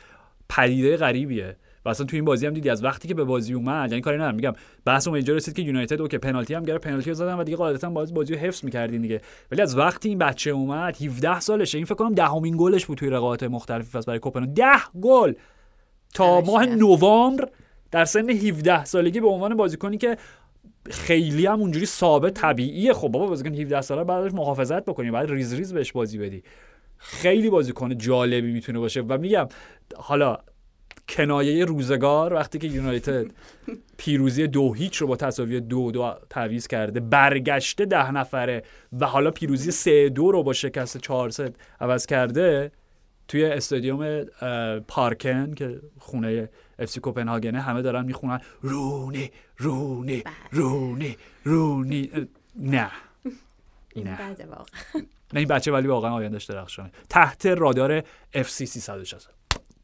پدیده غریبیه و اصلا تو این بازی هم دیدی از وقتی که به بازی اومد، یعنی کاری ندارم میگم بحثم اینجا رسید که یونایتد اوکی پنالتی هم گرفت، پنالتی زدن و دیگه قاعدتا باز بازی رو حفظ می‌کردین دیگه، ولی از وقتی این بچه اومد هفده سالشه، این فکر کنم دهمین گلش بود توی رقابت مختلف فصل برای کوپنهاگن، ده گل تا ماه نوامبر در سن هفده سالگی به عنوان بازیکنی که خیلی هم اونجوری ثابت طبیعیه. خب بابا بازیکن هفده ساله بعدش محافظت بکنی، بعد ریز ریز بهش بازی بدی، خیلی بازیکن جالبی میتونه باشه. و میگم حالا کنایه روزگار وقتی که یونایتد پیروزی دو هیچ رو با تساوی دو دو تعویض کرده، برگشته ده نفره و حالا پیروزی سه دو رو با شکست چهار سه عوض کرده توی استادیوم پارکن که خونه اف سی کوپنهاگنه، همه دارن میخونن رونی رونی رونی رونی. نه این بده واقعا، نه این بچه ولی واقعا آیندهش درخشانه، تحت رادار اف سی سیصد و شصت.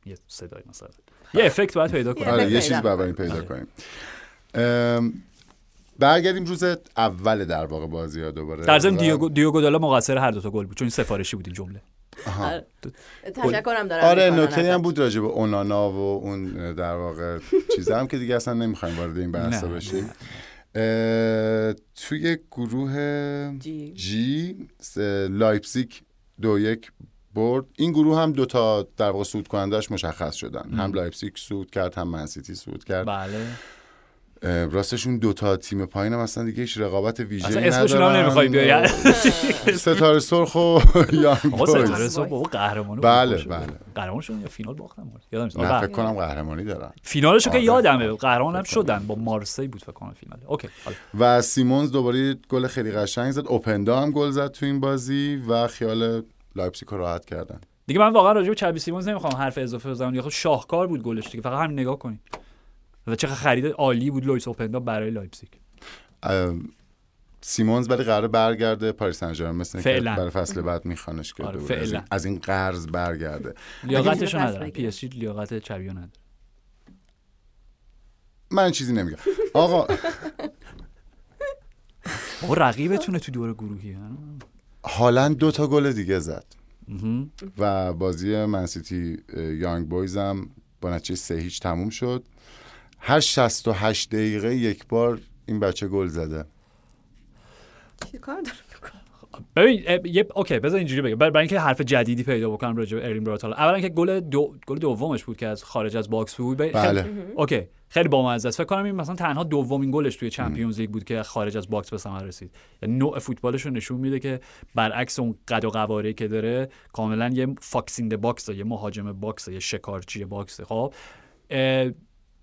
یه صدای مثلا یه افکت باید پیدا کنیم. آره یه چیز باید پیدا کنیم. برگردیم روز اول در واقع بازی‌ها دوباره. در ضمن دیوگو دیوگو دالا مقصر هر دو تا گل بود، چون سفارشی بود این جمله. تشکرم دارم. آره نکته‌ای هم بود راجع به اونانا و اون در واقع چیزا هم که دیگه اصلا نمی‌خوایم وارد این بحثا بشیم. توی گروه جی لایپزیگ دو یک برد. این گروه هم دو تا در واقع صعود کننده‌اش مشخص شدن، ام. هم لایپزیگ صعود کرد هم من سیتی صعود کرد. بله راستشون دو تا تیم پایین هم اصلا دیگه هیچ رقابت ویژه‌ای ندارن، اصلا اسمشون هم نمی‌خوای بیاد. ستاره سرخ و یانگ بویز. ستاره سرخ بابا قهرمانو. بله بله قهرمانشون یا فینال باختن بود یادم نیست. من فکر کنم قهرمانی دارن، فینالشو که یادمه قهرمانم شدن با مارسی بود فکر کنم فینال. اوکی و سیمونز دوباره گل خیلی قشنگ زد، اوپندا هم گل زد تو این بازی و خیال لایپزیگ رو راحت کردن دیگه. من واقعا راجع به چابی سیمونز نمیخوام حرف اضافه بزنم، خب شاهکار بود گلش دیگه، فقط همین نگاه کنید و چقدر خرید عالی بود لوئیس اوپندا برای لایپزیگ. سیمونز ولی قراره برگرده پاریس سن ژرمن، مثلا برای فصل بعد میخوانش که آره از این قرض برگرده. لیاقتش نداره، پی اس جی لیاقت چابی نداره. من چیزی نمیگم آقا. او رقیبتونه تو دور گروهی ها هالند دو تا گل دیگه زد و بازی منسیتی یانگ بویز هم با نتیجه سه هیچ تموم شد. هر شصت و هشت دقیقه یک بار این بچه گل زده. چی کار داره میکنه؟ ببین یه اوکی بذار اینجوری بگم برای اینکه حرف جدیدی پیدا بکنم راجع به ارین برات. اولا که گل دو گل دومش بود که از خارج از باکس بود. بله. خیلی... اوکی خیلی بامزه است. فکر کنم این مثلا تنها دومین گلش توی چمپیونز لیگ بود که خارج از باکس به ثمر رسید. یعنی نوع فوتبالش رو نشون میده که برعکس اون قد و قواره که داره کاملا یه فاکسینده باکس، یه مهاجم باکس، یه شکارچی باکس. خب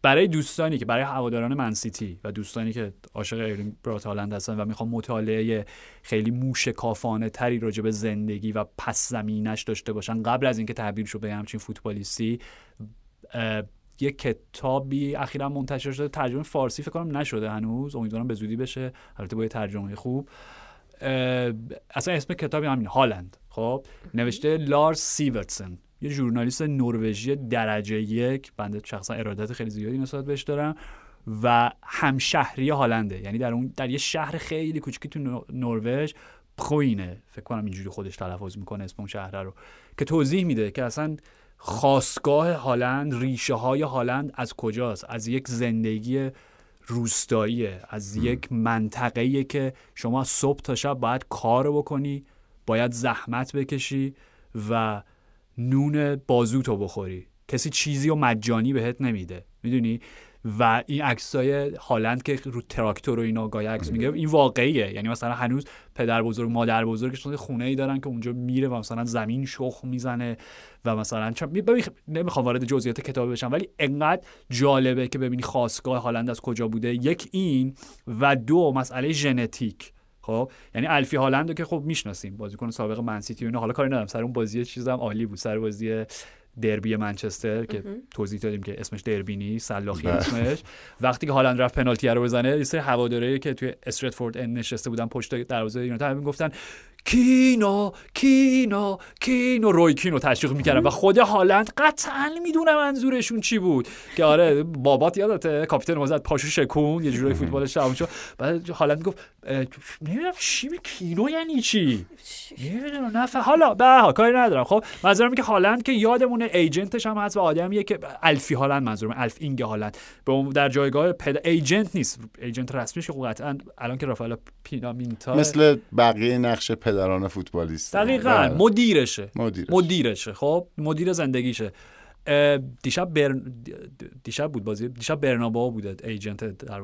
برای دوستانی که برای هواداران منسیتی و دوستانی که عاشق ایرلینگ برات هالند هستن و میخوان مطالعه خیلی موشکافانه تری راجع به زندگی و پس زمینش داشته باشن قبل از اینکه تبدیل شه به همچین فوتبالیستی، یک کتابی اخیرا منتشر شده، ترجمه فارسی فکر کنم نشده هنوز، امیدوارم به زودی بشه البته با یه ترجمه خوب. اصلا اسم کتابی همین هالند. خب نوشته لارس سیورتسن، یه ژورنالیست نروژی درجه یک، بنده شخصا ارادت خیلی زیادی نسبت بهش دارم و همشهری هالنده، یعنی در اون در یه شهر خیلی کوچیکی تو نروژ، پروینه فکر کنم اینجوری خودش تلفظ میکنه اسم اون شهر رو، که توضیح میده که اصلا خاستگاه هالند، ریشه های هالند از کجاست، از یک زندگی روستایی، از یک منطقه‌ای که شما صبح تا شب باید کار بکنی، باید زحمت بکشی و نون بازوتو بخوری، کسی چیزی رو مجانی بهت نمیده، میدونی؟ و این عکسای هالند که رو تراکتور و اینا گایا عکس میگیره این واقعیه، یعنی مثلا هنوز پدر بزرگ مادر بزرگشون خونه ای دارن که اونجا میره و مثلا زمین شخم میزنه و مثلا چم... ببین نمیخوام وارد جزئیات کتاب بشم ولی انقدر جالبه که ببینی خاستگاه هالند از کجا بوده، یک این و دو مسئله ژنتیک. خب یعنی الفی هالندو که خب میشناسیم، بازیکن سابق منسیتی و اینا، حالا کاری ندارم سر اون بازی چیزم عالی بود، سر بازی دربی منچستر که توضیح دادیم که اسمش دربی نیست، سلاخی اسمش. وقتی که هالند رفت پنالتی رو بزنه، یه سری هواداری که توی استراتفورد اند نشسته بودن پشت دروازه یونایتد همین گفتن کینو کینو کینو، روی کینو تشویق میکردن و خود هالند قطعا میدونه منظورشون چی بود که آره بابات یادته کاپیتان مزد پاشو شکون یه جوری فوتبالش تموم شد. بعد هالند گفت نمیدونم چی کینو یعنی چی، نمیدونم نه حالا بها کاری ندارم. خب منظورم که هالند که یادمونه ایجنتش هم هست و آدمیه که الفی هالند، منظورم الف اینگ هالند در جایگاه پد... ایجنت نیست، ایجنت رسمیش قطعا الان که رافائل پینامینتا مثل بقیه نقش درانه فوتبالیست دقیقاً مدیرشه. مدیرش مدیرشه خب مدیر زندگیشه. دیشب بر... دیشب بود بازی، دیشب برنابا بوده ایجنت در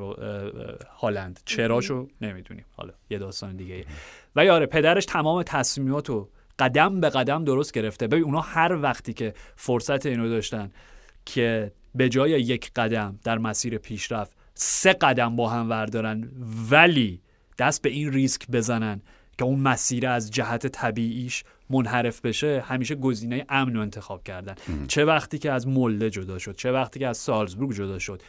هالند، چراشو نمیدونیم، حالا یه داستان دیگه. و یاره پدرش تمام تصمیماتو قدم به قدم درست گرفته. ببین اونا هر وقتی که فرصت اینو داشتن که به جای یک قدم در مسیر پیشرفت سه قدم با هم وردارن ولی دست به این ریسک بزنن که اون مسیر از جهت طبیعیش منحرف بشه، همیشه گزینه امن رو انتخاب کردن. چه وقتی که از مله جدا شد، چه وقتی که از سالزبورگ جدا شد،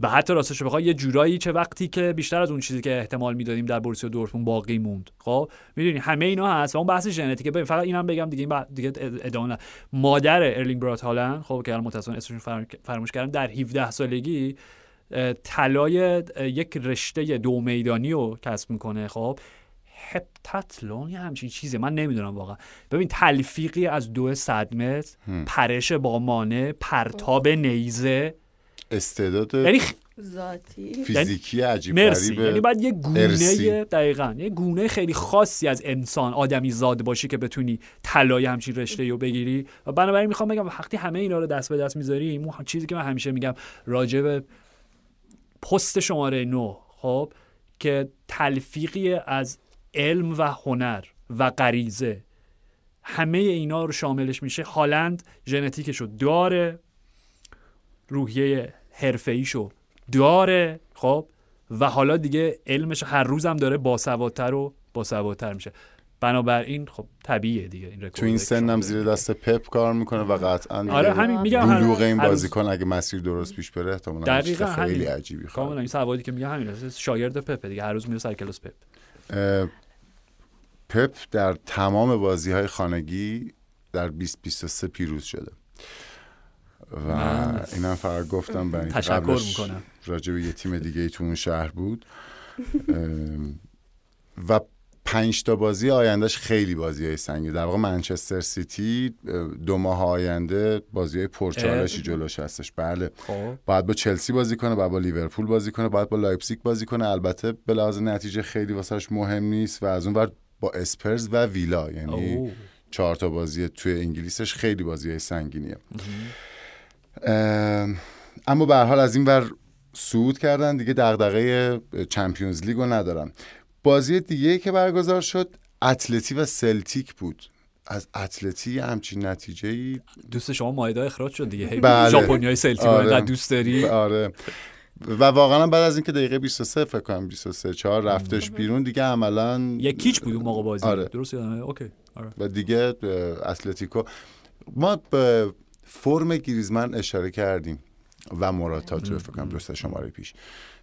به حتی راستش بخوای یه جورایی چه وقتی که بیشتر از اون چیزی که احتمال میدادیم در بروسیا دورتموند باقی موند. خب میدونی همه اینا هست و اون بحث ژنتیکه. ببین فقط اینم بگم دیگه، این دیگه ادامه نه. مادر ارلینگ برات هالند، خب که الان متأسفانه اسمشون فراموش کردم، در هفده سالگی طلای یک رشته دو میدانی رو کسب میکنه. خب هپتاتلون یه همچین چیزه، من نمیدونم واقعا. ببین تلفیقی از دو صد متر، پرش با مانع، پرتاب نیزه، استعداد یعنی ذاتی فیزیکی عجیب غریبه، یعنی بعد یه گونه ارسی. دقیقاً یه گونه خیلی خاصی از انسان آدمی زاد باشی که بتونی طلای همچین رشته‌ای رو بگیری. و بنابراین میخوام بگم وقتی همه اینا رو دست به دست می‌ذاریم، اون چیزی که من همیشه میگم راجع به پست شماره نه، خب که تلفیقی از علم و هنر و غریزه، همه اینا رو شاملش میشه. هالند ژنتیکشو داره، روحیه حرفه‌ایشو داره، خب و حالا دیگه علمش هر روزم داره باسوادتر و باسوادتر میشه. بنابراین خب طبیعیه دیگه این تو این سنم زیر دست پپ کار میکنه و قطعا آره همین میگم بلوغ این بازیکن اگه مسیر درست پیش بره احتمالاً خیلی عجیبی خواهد. کاملا این سوادی که میگم همین است، شاگرد پپ دیگه، هر روز میره سر کلاس پپ. پپ در تمام بازی‌های خانگی در بیست بیست و سه پیروز شده و اینم فقط گفتم برای اینکه تشکر میکنم راجع به یه تیم دیگه ای تو اون شهر بود. و پنج تا بازی آیندهش خیلی بازیای سنگین. در واقع منچستر سیتی دو ماه آینده بازیای پرچالشی جلوش هستش. بله. باید با چلسی بازی کنه، باید با لیورپول بازی کنه، باید با لایپزیگ بازی کنه. البته به لحاظ نتیجه خیلی واسش مهم نیست و از اون ور با اسپرز و ویلا، یعنی اوه. چهار تا بازی توی انگلیسش خیلی بازیای سنگینیه. اما به هر حال از این ور صعود کردن دیگه، دغدغه چمپیونز لیگو ندارن. بازی دیگه که برگزار شد اتلتی و سلتیک بود. از اتلتی همچین نتیجه‌ای، دوست شما مایدا اخراج شد دیگه. بله. ژاپنیای سلتیک آره. رو دوست داری؟ آره. و واقعا بعد از اینکه دقیقه بیست و سه فکر کنم بیست و سه چهار رفتش بیرون دیگه، عملاً یک کیچ بود اون موقع بازی. آره. درست یادمه. اوکی. آره. و دیگه اتلتیکو، ما به فرم گریزمن اشاره کردیم و موراتا تو فکر کنم درست شماره پیش،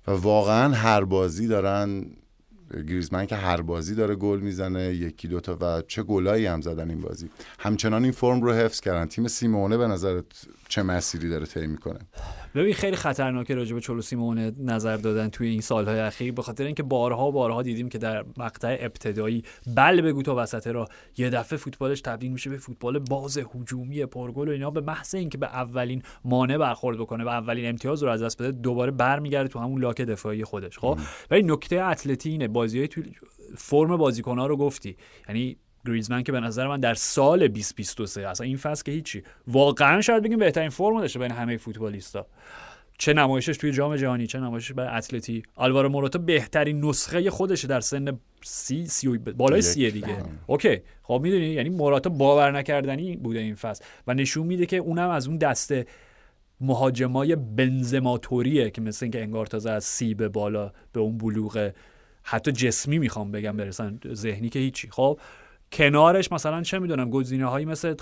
و واقعا هر بازی دارن، گریزمن که هر بازی داره گل میزنه، یکی دوتا، و چه گلایی هم زدن این بازی. همچنان این فرم رو حفظ کردن. تیم سیمونه به نظرت چه مسیری داره طی میکنه؟ ببین خیلی خطرناکه راجع به چلو سیمونه نظر دادن توی این سالهای اخیر، به خاطر اینکه بارها بارها دیدیم که در مقطع ابتدایی بل بگو تا وسط راه یه دفعه فوتبالش تبدیل میشه به فوتبال باز هجومی پرگل و اینا، به محض اینکه به اولین مانع برخورد بکنه و اولین امتیاز رو از دست بده دوباره برمیگرده تو همون لاک دفاعی خودش. خب ولی نکته اتلتی اینه، بازیای تو فرم بازیکن‌ها رو گفتی، یعنی گریزمن که به نظر من در سال بیست بیست و سه اصلا این فصل که هیچی، واقعا شاید بگیم بهترین فرم داشته بین همه فوتبالیستا. چه نمایشش توی جام جهانی، چه نمایشش برای اتلتی. آلوارو موراتا بهترین نسخه خودشه در سن سی سی بالای سی دیگه. اوکی خب میدونی، یعنی موراتا باور نکردنی بوده این فصل و نشون میده که اونم از اون دسته مهاجمای بنزماتوریه که مثلا اینکه انگار تازه از سی به بالا به اون بلوغ حتی جسمی میخوام بگم برسن، ذهنی که هیچی. خب کنارش مثلا چه میدونم گزینه‌هایی مثل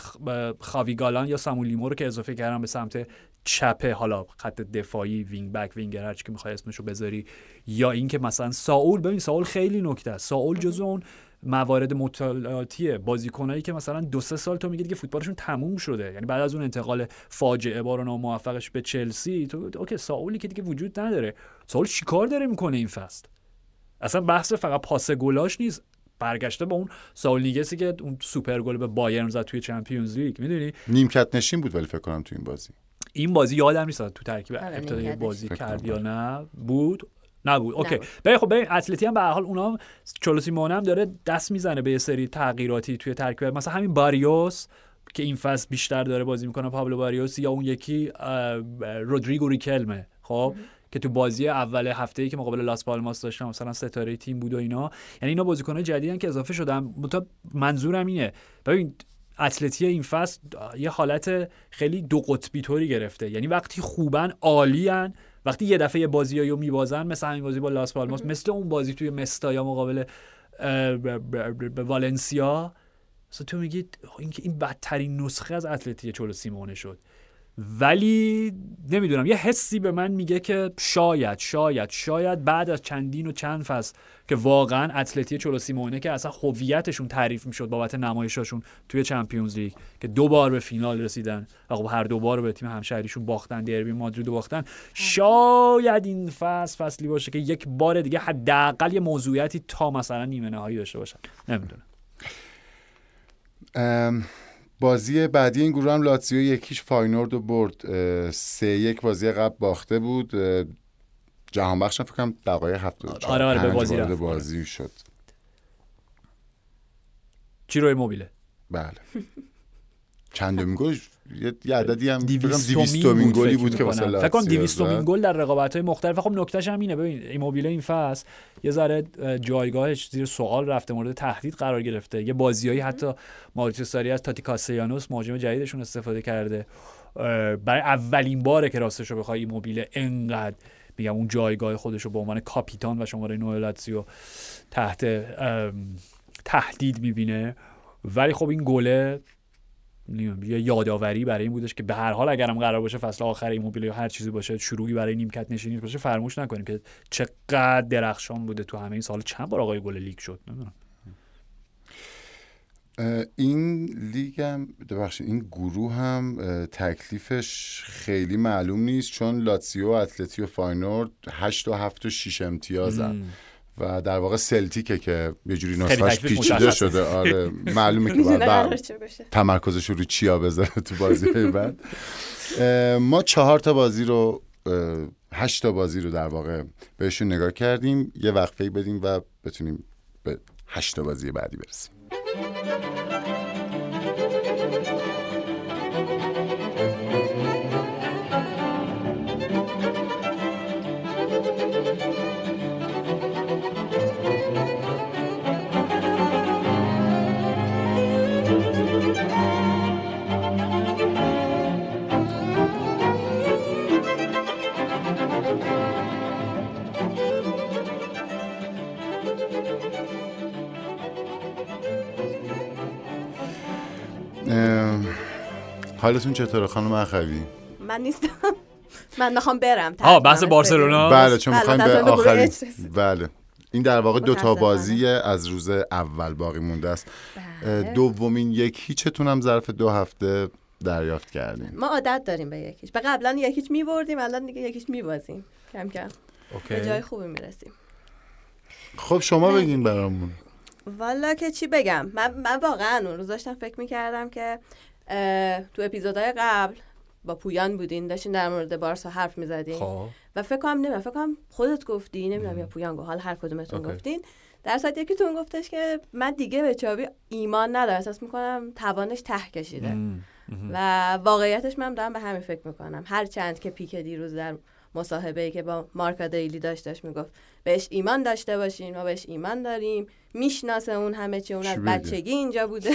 خاوی گالان یا سامولیمو رو که اضافه کردن به سمت چپه، حالا خط دفاعی، وینگ بک، وینگر، هر چی که می‌خوای اسمشو بذاری، یا اینکه مثلا ساول. ببین ساول خیلی نکته است. ساول جزو اون موارد مطالعاتیه، بازیکنایی که مثلا دو سه سال تو میگی دیگه فوتبالشون تموم شده، یعنی بعد از اون انتقال فاجعه بار و ناموفقش به چلسی تو اوکی ساولی که دیگه وجود نداره. ساول چیکار داره میکنه این فصل؟ اصلا بحث فقط پاس گلاش نیست، برگشته با اون ساول نیگسی که اون سوپر گل به بایرن زد توی چمپیونز لیگ، میدونی نیمکت نشین بود ولی فکر کنم تو این بازی این بازی یادم نیست تو ترکیب ابتدایی بازی کرد یا نه بود نبود. اوکی ببین خب ببین اتلتی هم به هر حال اونها چلو سیمونه هم داره دست میزنه به یه سری تغییراتی توی ترکیب، مثلا همین باریوس که این فصل بیشتر داره بازی میکنه، پابلو باریوس، یا اون یکی رودریگو ریکلمه خب که تو بازی اول هفته‌ای که مقابل لاس پالماس داشتن مثلا ستاره تیم بود و اینا، یعنی اینا بازیکن‌های جدیدن که اضافه شدن. تا منظورم اینه ببین اتلتی این فصل یه حالت خیلی دو قطبی طوری گرفته، یعنی وقتی خوبن عالیان، وقتی یه دفعه بازیایو میبازن مثل همین بازی با لاس پالماس، مثل اون بازی توی مستایا مقابل والنسیا، مثلا تو میگی این این بدترین نسخه از اتلتی چلو سیمونه شد. ولی نمیدونم یه حسی به من میگه که شاید شاید شاید بعد از چندین و چند فصل که واقعا اتلتی چلو سیمونه که اصلا هویتشون تعریف میشد بابت نمایشاشون توی چمپیونز لیگ که دو بار به فینال رسیدن و خب هر دو بار به تیم همشهریشون باختن، دربی مادرید باختن، شاید این فصل فصلی باشه که یک بار دیگه حداقل یه موضوعیتی تا مثلا نیمه نهایی داشته باشن. نمیدونم. ام بازی بعدی این گروه هم لاتزیو یکیش فاینورد رو برد، سه یک بازی قبل باخته بود. جهانبخش هم فکر کنم دقایق هفتاد و چهار آره آره به بازی رفت بازی شد چیرو ایموبیله. بله چندمین گل یه عددی هم دویستمین گلی بود که واسه لاتزیو، فکر کنم دویستمین گل در رقابت‌های مختلف. خب نکتهش هم اینه، ببین ایموبیله این فصل یه ذره جایگاهش زیر سوال رفته، مورد تهدید قرار گرفته. یه بازیایی حتی ماریوس ساری از تاتی کاستیانوس مهاجم جدیدشون استفاده کرده. برای اولین باره که راستش رو بخوای ایموبیله انقدر میگم اون جایگاه خودش رو به عنوان کاپیتان و شماره نه لاتزیو تحت تهدید می‌بینه. ولی خب این گله یه یادآوری برای این بودش که به هر حال اگرم قرار باشه فصل آخر ایموبیله یا هر چیزی باشه، شروعی برای نیمکت نشینی باشه، فراموش نکنیم که چقدر درخشان بوده تو همه این سال. چند بار آقای گل لیگ شد نمیدونم. این لیگ هم ببخشید این گروه هم تکلیفش خیلی معلوم نیست، چون لاتزیو، اتلتی و فاینورد هشت و هفت و شش امتیازن و در واقع سلتیکه که یه جوری نسخه‌اش پیچیده شده. آره معلومه که بعد تمرکزش رو چیا بذاره تو بازی‌های بعد. ما چهار تا بازی رو هشت تا بازی رو در واقع بهشون نگاه کردیم، یه وقفه‌ای بدیم و بتونیم به هشت تا بازی بعدی برسیم. حالتون چطوره خانم اخوی؟ من نیستم. من میخوام برم. آه بحث بارسلونا؟ بله چون میخوایم به آخرین. بله. این در واقع دو تا بازی از روز اول باقی مونده است. دومین یک هیچتون هم ظرف دو هفته دریافت کردیم. ما عادت داریم به یک هیچ. به قبلا یک هیچ می‌بردیم، الان دیگه یک هیچ می‌بازیم. کم کم. اوکی. به جای خوبی میرسیم. خب شما بگین برامون. والا که چی بگم؟ من من واقعا اون روز داشتم فکر می‌کردم که تو اپیزودهای قبل با پویان بودین داشتین در مورد بارسا حرف می‌زدین و فکر کنم نمی‌دونم فکر کنم خودت گفتی نمی‌دونم یا پویان گفت، حال هر کدومتون okay. گفتین در صورت یکیتون گفتش که من دیگه به چاوی ایمان ندارم، احساس می‌کنم توانش ته کشیده مم. مم. و واقعیتش من دارم به همین فکر می‌کنم، هر چند که پیک دیروز در مصاحبه‌ای که با مارکا دیلی داشتش میگفت بهش ایمان داشته باشین، ما بهش ایمان داریم، میشناسه اون همه چی، اون از بچگی اینجا بوده.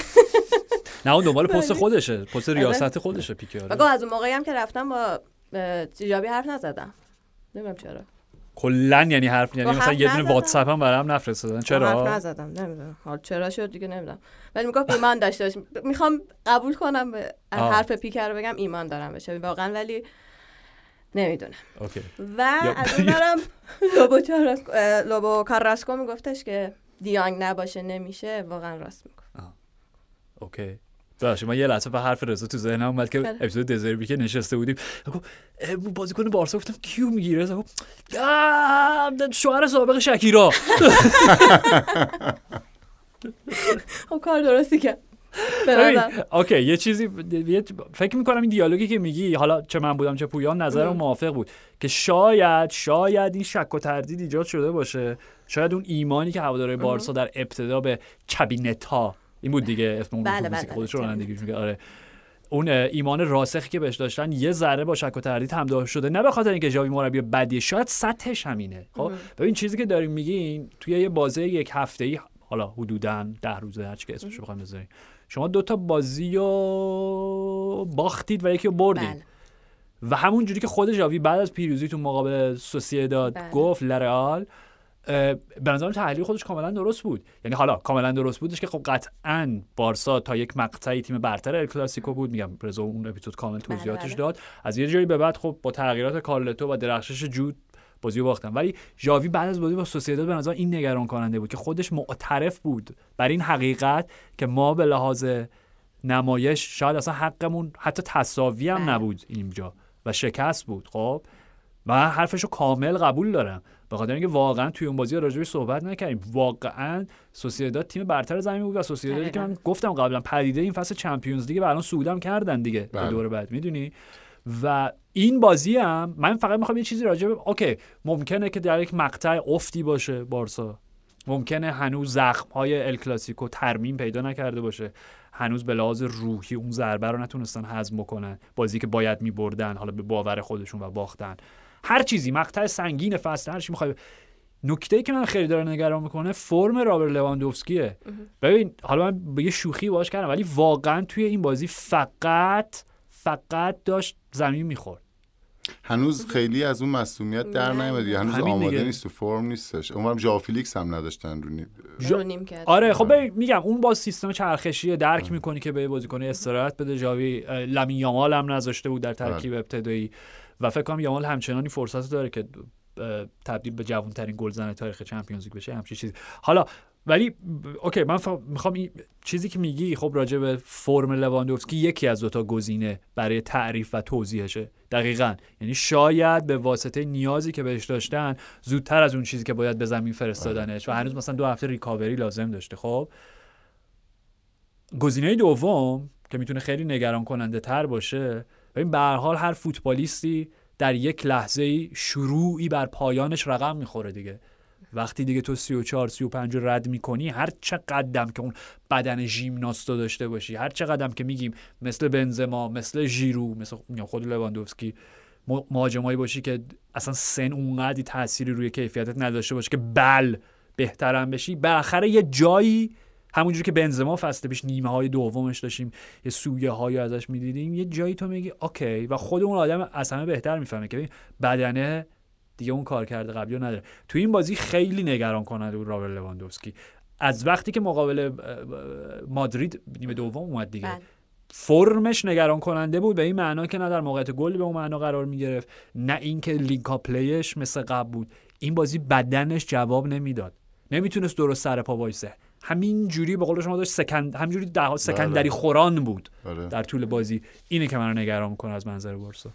نه اون دنبال پست خودشه، پست ریاست خودشه پیکه. آره از اون موقعی هم که رفتم با تجابی حرف نزدم، نمیدونم چرا کلا، یعنی حرف یعنی مثلا یه دونه واتساپ هم برام نفرستادن، چرا حرف نزدم نمیدونم حالا چرا شد دیگه نمیدونم، ولی میگفت ایمان داشته، میخوام قبول کنم به حرف پیکه رو بگم ایمان دارم بشه واقعا، ولی نمیدونم. اوکی. و از اونم لوبو کاراسکو لوبو کاراسکو میگفتش که دیانگ نباشه نمیشه، واقعا راست میگفت. اوکی. باشه ما یه لحظه به حرف رضا تو ذهنم اومد که اپیزود دزربی که نشسته بودیم گفت بازیکن بارسا، گفتم کیو میگیره؟ گفت شوهر سابق شکیرا. خب کار درستی که اوکی یه چیزی فکر میکنم این دیالوگی که میگی، حالا چه من بودم چه پویان نظرم موافق بود که شاید شاید این شک و تردید ایجاد شده باشه، شاید اون ایمانی که هوادارهای بارسا در ابتدا به چابینتا، این بود دیگه اسم اون بود خودش رو رانندگیش میگه، آره اون ایمان راسخی که بهش داشتن یه ذره با شک و تردید همراه شده، نه به خاطر اینکه ژاوی مربی بدیه، شاید سطحش همینه. خب ببین چیزی که داریم میگین توی یه بازی یک هفته‌ای، حالا حدوداً ده روزه هر چی که اسمش رو بخوایم بذاریم، شما دوتا بازی رو باختید و یکی رو بردید. بله. و همون جوری که خود ژاوی بعد از پیروزی تو مقابل سوسییداد بله. گفت لرئال، به نظرم تحلیل خودش کاملا درست بود، یعنی حالا کاملا درست بودش که خب قطعاً بارسا تا یک مقطعی تیم برتر ال کلاسیکو بود، میگم رضا اون اپیزود کامل توضیحاتش بله بله. داد. از یه جایی به بعد خب با تغییرات کارلتو و درخشش جود بازی باختن، ولی ژاوی بعد از بازی با سوسییداد به نظر این نگران کننده بود که خودش معترف بود بر این حقیقت که ما به لحاظ نمایش شاید اصلا حقمون حتی تساوی هم نبود اینجا و شکست بود. خب و حرفشو کامل قبول دارم، به خاطر اینکه واقعا توی اون بازی راجعش صحبت نکردیم، واقعا سوسییداد تیم برتر زمین بود و سوسییدادی که من گفتم قبلا پدیده این فصل چمپیونز لیگ و الان سودم کردن دیگه به دور بعد میدونی. و این بازی هم من فقط میخوام یه چیزی راجع به اوکی ممکنه که در یک مقطع افتی باشه بارسا، ممکنه هنوز زخم‌های ال کلاسیکو ترمیم پیدا نکرده باشه، هنوز به لحاظ روحی اون ضربه رو نتونستن هضم بکنن، بازی که باید می‌بردن حالا به باور خودشون و باختن، هر چیزی مقطع سنگین فصل، هر چی می‌خوای. نکته‌ای که من خیلی داره نگران میکنه فرم رابرت لواندوفسکیه. ببین حالا من یه شوخی باهاش کردم ولی واقعاً توی این بازی فقط فقط داشت زمین می‌خورد. هنوز خیلی از اون معصومیت در نیامدی، هنوز آماده نیست، تو فرم نیستش. اونم ژاو فیلیکس هم نداشتن رو نیم جا... کرد. آره خب میگم اون با سیستم چرخشی درک می‌کنی که به بازیکن استراحت بده، ژاوی لامین یامال هم نذاشته بود در ترکیب ابتدایی و فکر کنم یامال همچنانی فرصت داره که تبدیل به جوانترین گلزن تاریخ چمپیونز لیگ بشه، همچین چیزی. حالا ولی اوکی، من میخوام این چیزی که میگی خب راجع به فرم لواندوفسکی یکی از دوتا گزینه برای تعریف و توضیحشه. دقیقاً، یعنی شاید به واسطه نیازی که بهش داشتن زودتر از اون چیزی که باید به زمین فرستادنش و هنوز مثلا دو هفته ریکاوری لازم داشته. خب گزینه دوم که میتونه خیلی نگران کننده تر باشه، ببین به هر حال هر فوتبالیستی در یک لحظه‌ای شروعی بر پایانش رقم میخوره دیگه. وقتی دیگه تو سی و چهار سی و پنج رد میکنی، هر چه قدم که اون بدن ژیمناستو داشته باشی، هر چه قدم که میگیم مثل بنزما، مثل ژیرو، مثل خود لواندوفسکی مهاجمایی باشی که اصلا سن اونقدی تأثیری روی کیفیتت نداشته باشه که بل بهترم بشی، بالاخره یه جایی همونجوری که بنزما فصل پیش نیمه های دومش داشتیم یه سویه هایی ازش میدیدیم، یه جایی تو میگی اوکی، و خود اون آدم از همه بهتر میفهمه که بدنه دیگه اون کار کرده قبلیو نداره. تو این بازی خیلی نگران کننده بود رابرت لواندوفسکی. از وقتی که مقابل مادرید نیمه دوم اومد دیگه بل. فرمش نگران کننده بود، به این معنا که نه در موقعیت گل به اون معنا قرار میگرفت، نه اینکه لینکاپ پلیش مثل قبل بود. این بازی بدنش جواب نمیداد، نمیتونست درست سر پا وایسه، همین جوری به قول شما داشت سکند همینجوری ده سکندری خوران بود بله. در طول بازی. اینه که منو نگران میکنه از منظر بارسا.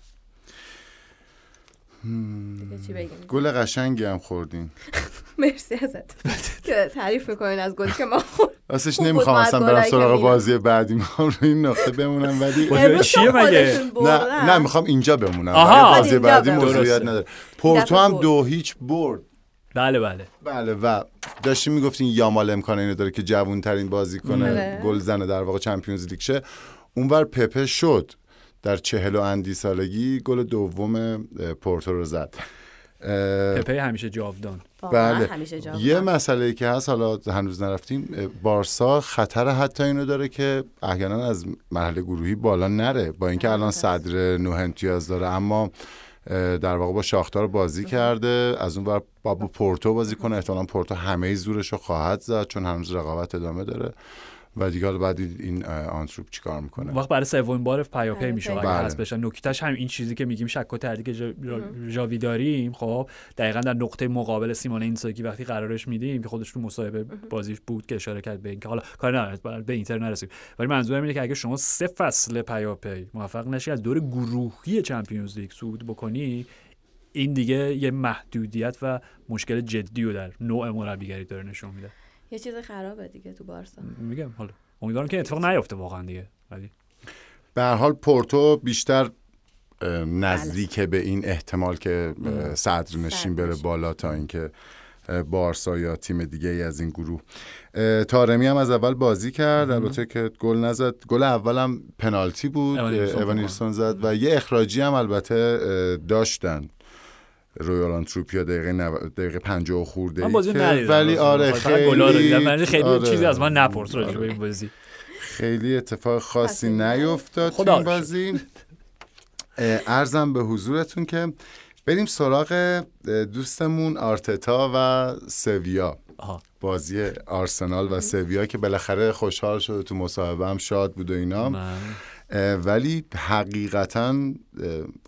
گل قشنگی هم خوردین. مرسی ازت که تعریف میکنین از گلی که ما خوردیم. راستش نمیخوام اصلا برم سراغ بازی بعدی، ما این نقطه بمونم. ولی نه نه میخوام اینجا بمونم، بازی بعدی موضوعیت نداره. پورتو هم دو هیچ برد. بله بله بله و داشتیم میگفتین یامال امکانه اینو داره که جوانترین بازی کنه گلزن در واقع چمپیونز لیگ شه. اونور پپه شد در چهل و اندی سالگی گل دوم پورتو رو زد. پپه همیشه جاودان. بله همیشه جاودان. یه مسئله‌ای که هست، حالا هنوز نرفتیم، بارسا خطر حتی اینو داره که احیانا از مرحله گروهی بالا نره، با اینکه الان صدر نه امتیاز داره اما در واقع با شاختار بازی کرده، از اون ور با پورتو بازی کنه، احتمالاً پورتو همه زورش رو خواهد زد چون هنوز رقابت ادامه داره و دیگه بعد این آنتروپ چیکار میکنه وقت برای سومین بار پیاپی میشه اگه حذف بشن. نکتهش هم این چیزی که میگیم شک و تردید جا... جاوی داریم. خب دقیقاً در نقطه مقابل سیمونه اینزاگی وقتی قرارش میدیم که خودش تو مصاحبه بازیش بود که اشاره کرد به این که حالا کار نداره به اینتر نرسید، ولی منظورم اینه که اگه شما سه فصل پیاپی موفق نشی از دور گروهی چمپیونز لیگ صعود بکنی، این دیگه یه محدودیت و مشکل جدی رو در نوع مربیگری داره نشون میده. یه چیز خرابه دیگه تو بارسا. میگم حالا امیدوارم که اتفاق نیفته واقعا دیگه، ولی به هر حال پورتو بیشتر نزدیک به این احتمال که صدر نشین بره بالا تا اینکه بارسا یا تیم دیگه ای از این گروه. طارمی هم از اول بازی کرد، البته که گل نزد. گل اولم پنالتی بود، اوانیلسون زد و یه اخراجی هم البته داشتن رویالان تروپیا دقیقه نو... دقیقه پنجاه خورده ای، ولی آره خیلی من خیلی آره. چیزی از من نپرس راجع به این بازی خیلی اتفاق خاصی نیفتاد تو این بازی. عرضم به حضورتون که بریم سراغ دوستمون آرتتا و سویا. آها. بازی آرسنال و سویا که بالاخره خوشحال شد، تو مصاحبه هم شاد بود و اینا من. ولی حقیقتا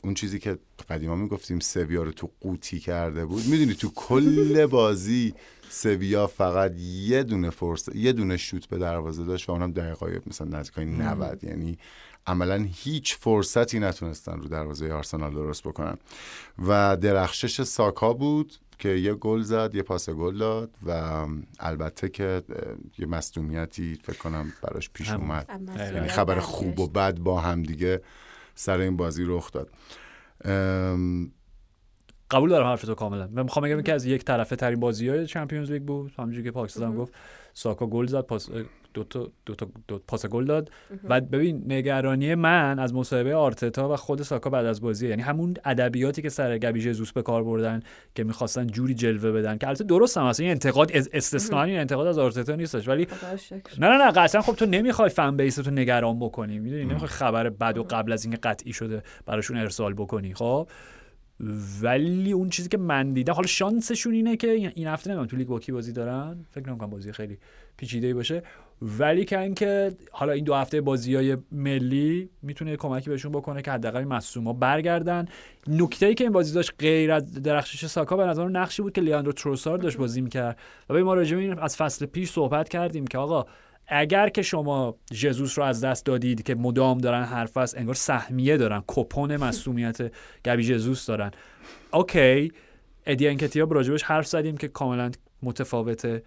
اون چیزی که قدیما میگفتیم سویا رو تو قوطی کرده بود، میدونی تو کل بازی سویا فقط یه دونه فرصت، یه دونه شوت به دروازه داشت و اونم دقیقای مثلا نزدیکای نود. یعنی عملا هیچ فرصتی نتونستن رو دروازه آرسنال درست بکنن و درخشش ساکا بود که یه گل زد، یه پاس گل داد و البته که یه مصدومیتی فکر کنم براش پیش اومد، یعنی خبر خوب و بد با هم دیگه سر این بازی رخ داد. ام... قبول دارم حرف تو کاملا. من میخوام بگم که از یک طرفه ترین بازی‌های چمپیونز لیگ بود، همونجوری که پاکستان هم گفت. ساکا گل زد، پاس دو تا دو تا دو پاس گل داد. بعد ببین نگرانی من از مصاحبه آرتتا و خود ساکا بعد از بازی، یعنی همون ادبیاتی که سر گبی جزوس به کار بردن که می‌خواستن جوری جلوه بدن، که البته درست هم است، این انتقاد استثنایی این انتقاد از آرتتا نیستش، ولی نه نه نه قطعا خب تو نمی‌خوای فن بیس تو نگران بکنی، می‌دونی نمی‌خوای خبر بد و قبل از اینکه قطعی شده براشون ارسال بکنی. خب ولی اون چیزی که من دیدم، حالا شانسشون اینه که این هفته نمیدونم تو لیگ با کی بازی دارن، فکر نمی‌کنم بازی خیلی پیچیده‌ای باشه، ولی که اینکه حالا این دو هفته بازی‌های ملی میتونه کمکی بهشون بکنه که حداقل مصدوم‌ها برگردن. نکته‌ای که این بازی داشت غیر از درخشش ساکا، به نظر من نقشی بود که لیاندرو تروسارد داشت بازی می‌کرد و به ما راجع به این از فصل پیش صحبت کردیم که آقا اگر که شما جزوس رو از دست دادید که مدام دارن حرف از انگار سهمیه دارن، کپون معصومیت گبی جزوس دارن، اوکی ادی انکتیا راجبش حرف زدیم که کاملا متفاوته،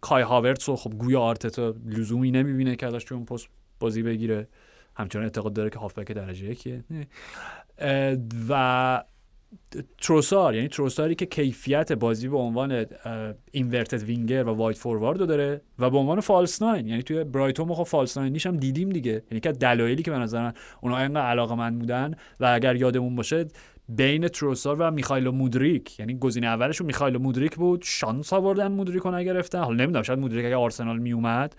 کای هاورتس رو خب گویا آرتتا لزومی نمیبینه که ازش تو اون پست بازی بگیره، همچنان اعتقاد داره که هافبک درجه یکیه، و تروسار، یعنی تروساری که کیفیت بازی به عنوان اینورتد وینگر و واید فوروارد رو داره و به عنوان فالس ناین، یعنی توی برایتون ما خب فالس ناین نیشم دیدیم دیگه، یعنی که دلایلی که به نظر من اونها اینقدر علاقه‌مند بودن و اگر یادمون باشه بین تروسار و میخائیل مودریک، یعنی گزینه اولشون میخائیل مودریک بود، شانس آوردن مودریک رو نگرفتن. حالا نمیدونم شاید مودریک اگه آرسنال میومد،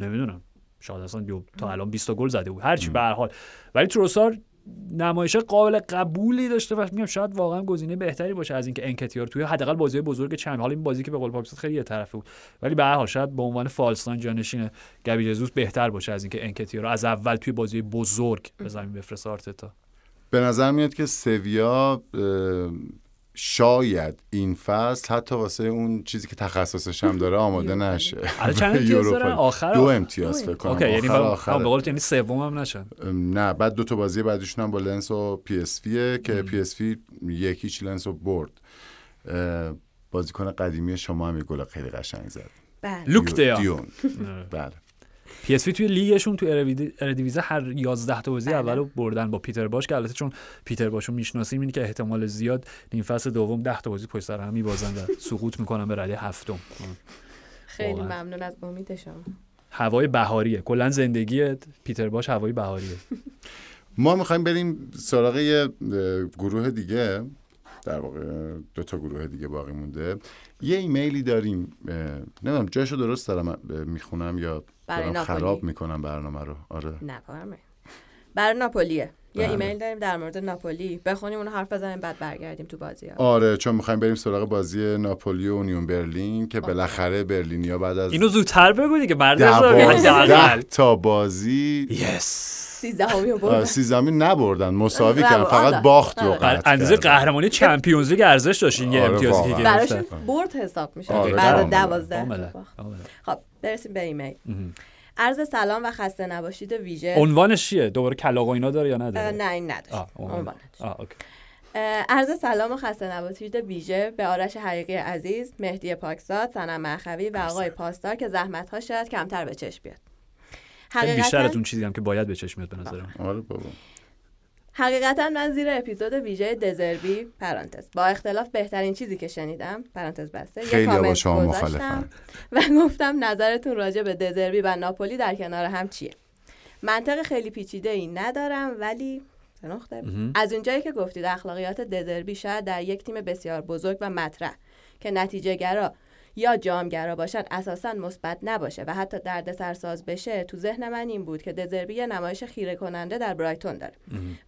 نمیدونم شاید اصلا تا الان بیست گل زده بود، هرچی به هر حال، ولی تروسار نمایشه قابل قبولی داشته و میگم شاید واقعا گزینه بهتری باشه از اینکه انکتیار توی حداقل بازی بزرگ چمپیونز، حالا این بازی که به قول پاکستان خیلی یه طرفه بود، ولی به هر حال شاید به عنوان فالسان جانشین گبی جزوس بهتر باشه از اینکه انکتیار رو از اول توی بازی بزرگ به زمین بفرسته آرتتا. به نظر میاد که سویا شاید این فصل حتی واسه اون چیزی که تخصصش هم داره آماده نشه. آره چند امتیاز دارن؟ آخر دو امتیاز فکر کنم. اوکی یعنی آخر به قول یعنی سوم هم نشن. نه، بعد دو تا بازی بعدیشون هم با لنس و پی اس وی که پی اس وی یکیش لنسو برد. بازیکن قدیمی شما هم یه گل خیلی قشنگ زد. بله. لوک دیون. بله. پی اس وی توی لیگشون تو اردیویزه هر یازده تا بازی اولو بردن با پیتر باش که البته چون پیتر باشو میشناسیم اینه که احتمال زیاد نیم فصل دوم ده تا بازی پشت سر هم میبازن و سقوط میکنن به رده هفتم. خیلی ممنون از امید شما. هوای بهاریه، کلا زندگی پیتر باش هوای بهاریه. ما میخوایم بریم سراغ یه گروه دیگه، در واقع دو تا گروه دیگه باقی مونده. یه ایمیلی داریم، نمیدونم جاشو درست دارم میخونم یا دارم خراب میکنم برنامه رو. آره نفهمه. برای ناپولیه یه ایمیل داریم در مورد ناپولی، بخونیم اون حرف بزنیم بعد برگردیم تو بازی ها. آره چون میخوایم بریم سراغ بازی ناپولی و اونیون برلین که بالاخره برلینیا بعد از اینو زودتر بگو دیگه، بعد تا بازی یس سیزدهمین نبردن، مساوی کردن، فقط باخت رو قطع کردن. اندازه قهرمانی چمپیونز لیگ ارزش داشت این امتیازی که گرفتن. براش برد حساب میشه بعد دوازده. خب برسیم به ایمیل. عرض سلام و خسته نباشید ویژه. عنوانش چیه؟ دوباره کلاغ و اینا داره یا نداره؟ نه این نداره. عنوانش. عرض سلام و خسته نباشید ویژه به آرش حقیقی عزیز، مهدی پاکزاد، سنم مخوی و آقای پاسدار که زحمت‌ها شاید کمتر به چشم بیاد. حقیقتاً بیشتر از اون چیزی هم که باید به چشم میاد به نظرم. آره بابا. حقیقتاً من زیر اپیزود ویژه دزربی پرانتز با اختلاف بهترین چیزی که شنیدم پرانتز بسته یه کامنت گذاشتم و گفتم نظرتون راجع به دزربی و ناپولی در کنار هم چیه؟ منطق خیلی پیچیده‌ای ندارم ولی نقطه از اونجایی که گفتید اخلاقیات دزربی شاید در یک تیم بسیار بزرگ و مطرح که نتیجه گرا یا جامگرا باشن اساساً مثبت نباشه و حتی دردسرساز بشه، تو ذهن من این بود که دزربی یه نمایش خیره کننده در برایتون داره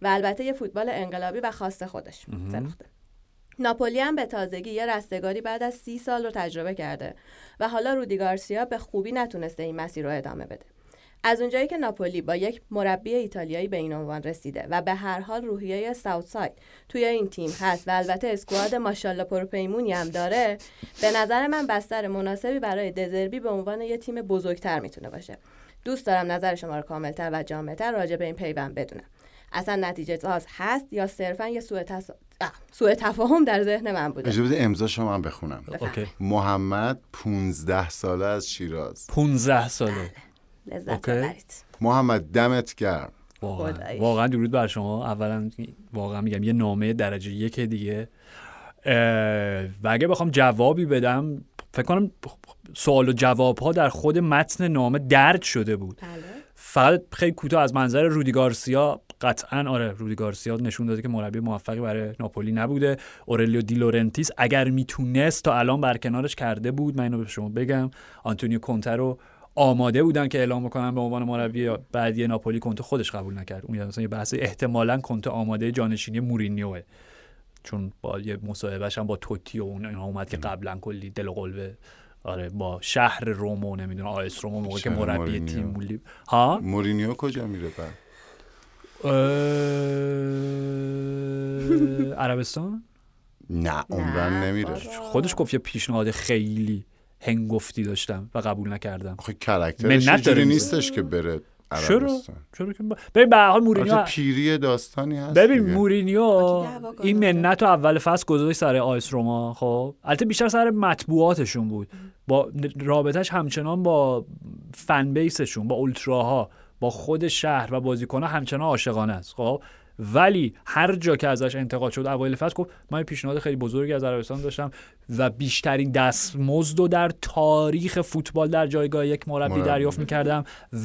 و البته یه فوتبال انقلابی و خاص خودش. ناپولی هم به تازگی یه رستگاری بعد از سی سال رو تجربه کرده و حالا رودی گارسیا به خوبی نتونسته این مسیر رو ادامه بده. از اونجایی که ناپولی با یک مربی ایتالیایی به این عنوان رسیده و به هر حال روحیه ساوتساید توی این تیم هست و البته اسکواد ماشاءالله پرپیمونی هم داره، به نظر من بستر مناسبی برای دزربی به عنوان یه تیم بزرگتر میتونه باشه. دوست دارم نظر شما رو کاملتر و جامع‌تر راجع به این پیوند بدونم. اصلا نتیجه ساز هست یا صرفا یه سوء تص... سوء تفاهم در ذهن من بوده؟ اجازه بده امضا شما هم بخونم. اوکی. محمد پانزده ساله از شیراز. پانزده ساله. لذت ببرید. محمد دمت گرم. واقعا واقعا درود بر شما. اولا واقعا میگم یه نامه درجه یک دیگه و اگه بخوام جوابی بدم فکر کنم سوال و جواب ها در خود متن نامه درج شده بود. بله. فقط خیلی کوتاه از منظر رودی گارسیا، قطعاً آره رودی گارسیا نشون داده که مربی موفقی برای ناپولی نبوده. اورلیو دی لورنتیس اگر میتونست تا الان برکنارش کرده بود. من اینو به شما بگم آنتونیو کونته رو آماده بودن که اعلام بکنن به عنوان مربی بعدی ناپولی، کنته خودش قبول نکرد. اون مثلا یه بحث احتمالاً کنته آماده جانشینی مورینیوه چون با یه مصاحبهش هم با توتی و اون اومد که قبلا کلی دل و قلبه آره با شهر روم و نمیدونم آیس روم موقع که مربی تیم ملی ها. مورینیو کجا میره بعد؟ عربستان؟ نه عمرن نمیره. خودش گفت یه پیشنهاد خیلی هنگفتی داشتم و قبول نکردم. آخه کاراکترش اینجوری نیستش که بره عربستان. چرا چرا ببین به هر حال مورینیو پیری داستانی هست. ببین مورینیو این منت رو اول فصل گذاشت سر آیس روما، خب البته بیشتر سر مطبوعاتشون بود، با رابطش همچنان با فن بیسشون، با اولتراها، با خود شهر و بازیکن‌ها همچنان عاشقانه است، خب ولی هر جا که ازش انتقاد شد اوایل فصل گفت من پیشنهاد خیلی بزرگی از عربستان داشتم و بیشترین دستمزد رو در تاریخ فوتبال در جایگاه یک مربی دریافت می‌کردم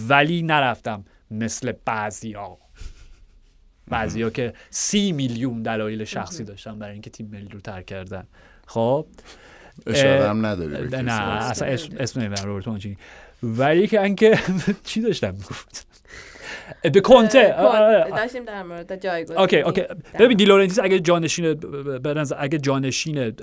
ولی نرفتم، مثل بعضیا بعضیا که سی میلیون دلایل شخصی داشتن برای اینکه تیم ملی رو ترک کردن. خب اشاره هم نداری به نه اصلا اسم نمیبرم روبرتو چی، ولی که اینکه چی داشتم گفت به کنته داشتیم در مورد جایگزین. اوکی اوکی ببین دی لورنتیس اگه جانشین برنز اگه جانشین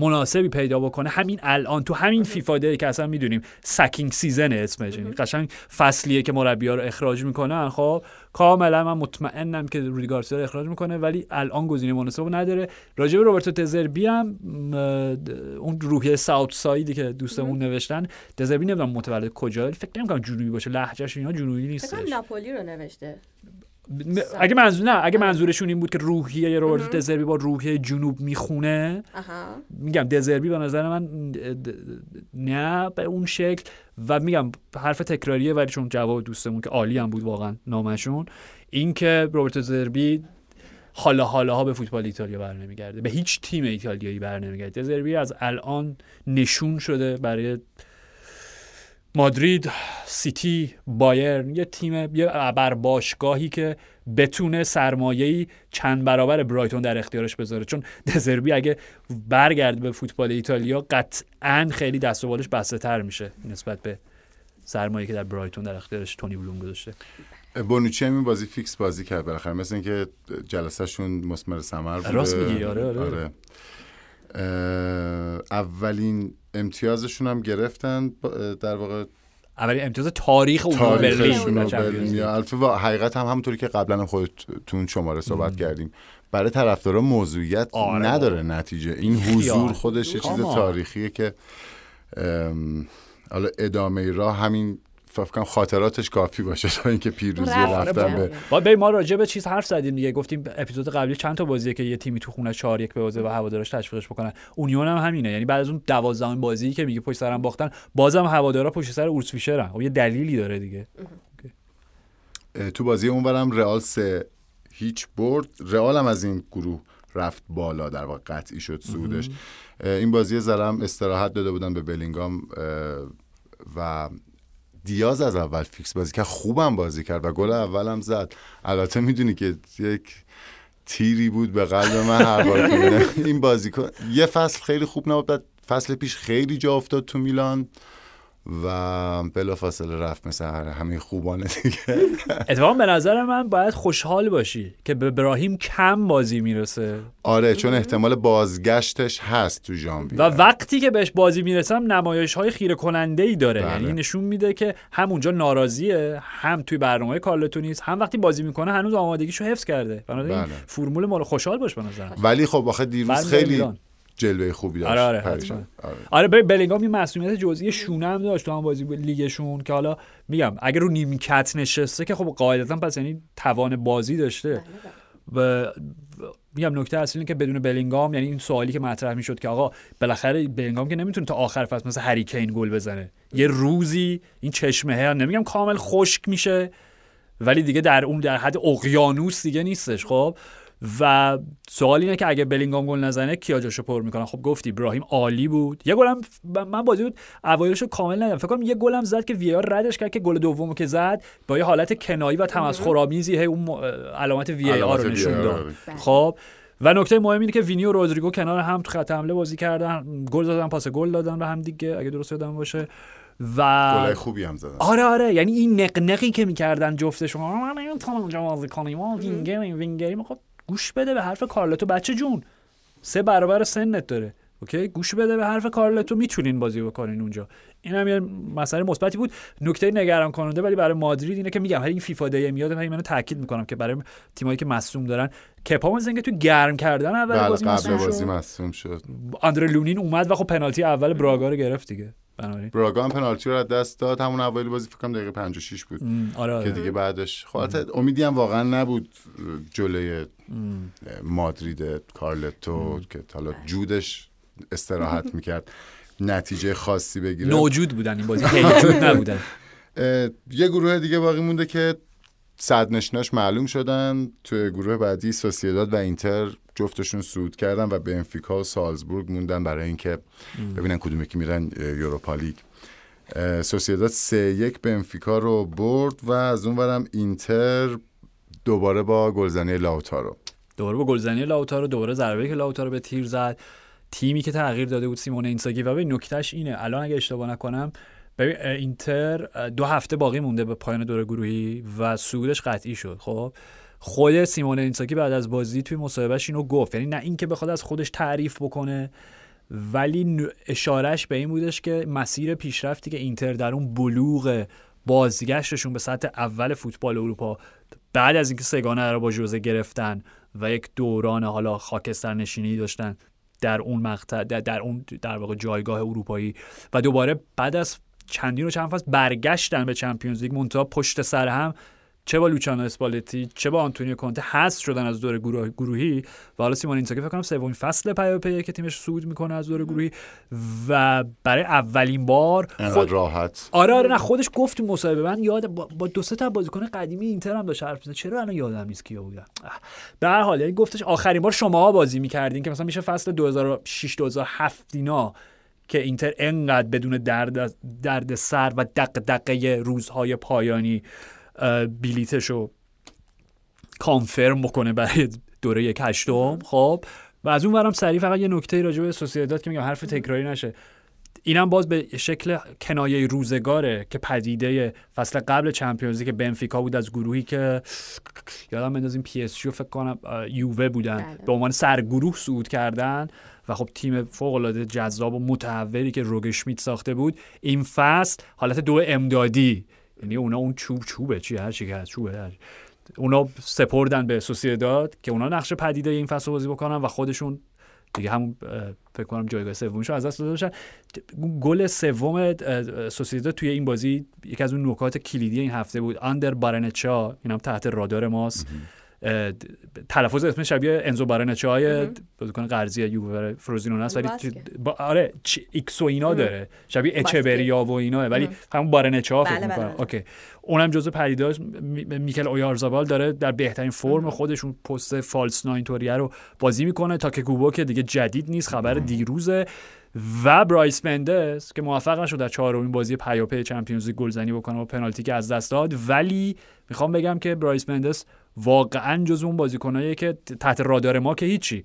مناسبی پیدا بکنه همین الان تو همین فیفا دی که اصلا میدونیم سکینگ سیزن اسمش، یعنی قشنگ فصلیه که مربی‌ها رو اخراج میکنن، خب کاملا من مطمئنم که رودی گارسیا رو اخراج میکنه ولی الان گزینه مناسب نداره. راجع به روبرتو تزربی هم اون روحیه ساوت سایدی که دوستمون نوشتن، تزربی نمیدونم متولد کجا، فکر نمی‌کنم جنوبی باشه، لهجه‌ش اینا جنوبی نیست. ناپولی رو نوشته. اگه منظور نه اگه منظورشون این بود که روحیه روبرتو دزربی با روحیه جنوب میخونه، میگم دزربی به نظر من نه به اون شکل و میگم حرف تکراریه ولی چون جواب دوستمون که عالی هم بود واقعا نامشون، این که روبرتو دزربی حالا حالاها به فوتبال ایتالیا برنمیگرده، به هیچ تیم ایتالیایی برنمیگرده. دزربی از الان نشون شده برای مادرید، سیتی، بایرن، یه تیم یه ابر باشگاهی که بتونه سرمایه‌ای چند برابر برایتون در اختیارش بذاره، چون دزربی اگه برگرد به فوتبال ایتالیا قطعاً خیلی دست و بالش بسته‌تر میشه نسبت به سرمایه‌ای که در برایتون در اختیارش تونی بلوم گذاشته. بونوچی همین بازی فیکس بازی کرد بالاخره، مثل اینکه جلسه‌شون مسمر ثمر بوده. راست میگی آره آره, آره. اولین امتیازشون هم گرفتن در واقع، اولین امتیاز تاریخ اونو برلین. البته حقیقت هم همونطوری که قبلا خودتون شماره صحبت کردیم برای طرفدارا موضوعیت آره نداره آره. نتیجه این حضور خودش یه چیز تاریخیه که حالا ادامه راه همین فکرم خاطراتش کافی باشه تا اینکه پیروزی رفتن به بعد. ما راجع به چیز حرف زدیم دیگه، گفتیم اپیزود قبلی چند تا بازیه که یه تیمی تو خونه چهار یک ببازه و هوادارش تشویقش بکنن. اونیون هم همینه، یعنی بعد از اون دوازدهم بازی که میگه پشت سرم باختن بازم هوادارا پشت سر اورس فیشرن، خب یه دلیلی داره دیگه. تو بازی اونورم رئال سه هیچ برد، رئال هم از این گروه رفت بالا در واقع، قطعی شد صعودش. این بازی زلم استراحت داده بودن به بلینگام و دیاز از اول فیکس بازی کرد، خوبم بازی کرد و گل اولم زد. البته میدونی که یک تیری بود به قلب من هر بار که این بازیکن یه فصل خیلی خوب نبود، فصل پیش خیلی جا افتاد تو میلان و بلافاصله رفت مثل همه خوبانه دیگه. اتفاقا به نظر من باید خوشحال باشی که به براهیم کم بازی میرسه. آره چون احتمال بازگشتش هست تو ژانویه و وقتی که بهش بازی میرسم نمایش های خیره کننده ای داره، یعنی نشون میده که هم اونجا ناراضیه، هم توی برنامه کارلتو نیست، هم وقتی بازی میکنه هنوز آمادگیشو حفظ کرده. بنابراین فرمول مال خوشحال باش به نظر من. ولی خب آخه دیروز خیلی جلوه خوبی داشت. آره آره آره, آره بلینگام این معصومیت جزئی شونه هم داشت تو هم بازی لیگشون که حالا میگم اگر رو نیمکت نشسته که خب قاعدتا پس یعنی توان بازی داشته و میگم نکته اصلی اینه که بدون بلینگام، یعنی این سوالی که مطرح میشد که آقا بالاخره بلینگام که نمیتونه تا آخر فصل مثلا هری کین گل بزنه، یه روزی این چشمه هم نمیگم کامل خشک میشه ولی دیگه در اون در حد اقیانوس دیگه نیستش. خب و سوال اینه که اگه بلینگام گل نزنه کیا جاشو پر میکنه؟ خب گفتی ابراهیم عالی بود، یه گلم من بازی بود اوایلشو کامل ندیدم، فکر کنم یه گلم زد که وی آر ردش کرد که گل دومو که زد با یه حالت کنایی و تمسخرآمیزی هی اون علامت وی آر رو نشون داد. خب و نکته مهم اینه که وینی و رودریگو کنار هم تو خط حمله بازی کردن، گل زدن، پاس گل دادن به هم دیگه اگه درست یادم باشه و گلای خوبی هم زدن. آره آره یعنی این نقنقی که میکردن جفتشون من نمیتونم جوازی کنم وینگریم وینگریم. خب گوش بده به حرف کارلتو بچه جون، سه برابر سنت داره. اوکی، گوش بده به حرف کارلتو، میتونین بازی بکنین اونجا. این هم یه مسئله مثبتی بود. نکته نگران کننده ولی برای مادرید اینه که میگم هر این فیفا دی میاد، من منو تاکید میکنم که برای تیمایی که مصدوم دارن، کپا زنگ تو گرم کردن اول بازی مصدوم شد. بازی مصدوم شد. آندره لونین اومد و خب پنالتی اول براگا رو گرفت دیگه. بنابراین براگا هم پنالتی رو از دست داد. همون اول بازی فکر کنم دقیقه پنجاه و شش بود. آره آره. که دیگه بعدش خاطر امیدی هم واقعا نبود جلوی مادرید کارلتو که حالا جودش استراحت میکرد نتیجه خاصی بگیره. نوجود بودن این بازی، هیجود نبودن. یه گروه دیگه باقی مونده که صد نشناش معلوم شدن. تو گروه بعدی سوسییداد و اینتر جفتشون صعود کردن و بنفیکا و سالزبورگ موندن برای اینکه ببینن کدوم یکی میرن یوروپا لیگ. سوسییداد سه یک بنفیکا رو برد و از اون ورم اینتر دوباره با گلزنی لاوتارو دوباره با گلزنی لاوتارو دوباره ضربه‌ای که لاوتارو به تیر زد، تیمی که تغییر داده بود سیمون اینساگی. و به نکتهش اینه الان اگه اشتباه نکنم ببین اینتر دو هفته باقی مونده به پایان دوره گروهی و صعودش قطعی شد. خب خود سیمون اینساگی بعد از بازی توی مصاحبهش اینو گفت، یعنی نه اینکه بخواد از خودش تعریف بکنه ولی اشارهش به این بودش که مسیر پیشرفتی که اینتر در اون بلوغ بازگشتشون به سطح اول فوتبال اروپا بعد از اینکه سگانه رو با ژوزه گرفتن و یک دوران حالا خاکسترنشینی داشتن در اون مقطع، در اون در واقع جایگاه اروپایی و دوباره بعد از چندین و چند فصل برگشتن به چمپیونز لیگ، منتها پشت سر هم چه با لوچانو اسپالتی چه با آنتونیو کونته حذف شدن از دوره گروه، گروهی و حالا سیمون اینزاگی فکر کنم سومین فصل پیاپی که تیمش صعود میکنه از دوره گروهی و برای اولین بار خود راحت. آره آره نه خودش گفت مصاحبه، من یاد با دو سه تا بازیکن قدیمی اینتر هم داشت حرف می‌زد، چرا الان یادم نیست کیا بودن. به هر حال یعنی گفتش آخرین بار شماها بازی میکردین که مثلا میشه فصل دو هزار و شش دو هزار و هفت اینا که اینتر انقدر بدون درد درد سر و دغدغه روزهای پایانی بیلیتشو کانفرم بکنه برای دوره یک هشتم. خب و از اون ورم سریع فقط یه نکته راجع به سوسییداد که میگم حرف تکراری نشه، اینم باز به شکل کنایه روزگاره که پدیده فصل قبل چمپیونز لیگ که بنفیکا بود از گروهی که یادم بندازیم پی اس جی فکر کنم یووه بودن به عنوان سرگروه صعود کردن و خب تیم فوق‌العاده جذاب و متحولی که روگشمیت ساخته بود این فصل حالت دو امدادی، یعنی اونا اون چوب چوبه چی هر چی که هست چوبه هر. اونا سپردن به سوسییداد که اونا نقش پدیده این فصل بازی بکنن و خودشون دیگه همون فکر کنم جایگاه سومشون از دست داده باشن. گل سوم سوسییداد توی این بازی یکی از اون نکات کلیدی این هفته بود. آندر بارنچا، اینم تحت رادار ماست. تلفظ اسمش شبیه انزو بارنچای بازیکن قرضی یووه فروزینونه است ولی آره ایکسو اینا داره، شبیه اچبریا و اینا ولی همون بارنچا فکر می‌کنه. اوکی اونم جزو پدیداش. میکل اویارزابال داره در بهترین فرم خودشون پست فالس ناین توریه رو بازی میکنه. تاککوبو که دیگه جدید نیست، خبر دیروزه. و برایس مندس که موفق نشد در چهارمین بازی پیاپی چمپیونز لیگ گلزنی بکنه و پنالتی که از دست داد، ولی میخوام بگم که برایس مندس واقعا جز اون بازیکنایی که تحت رادار ما که هیچی.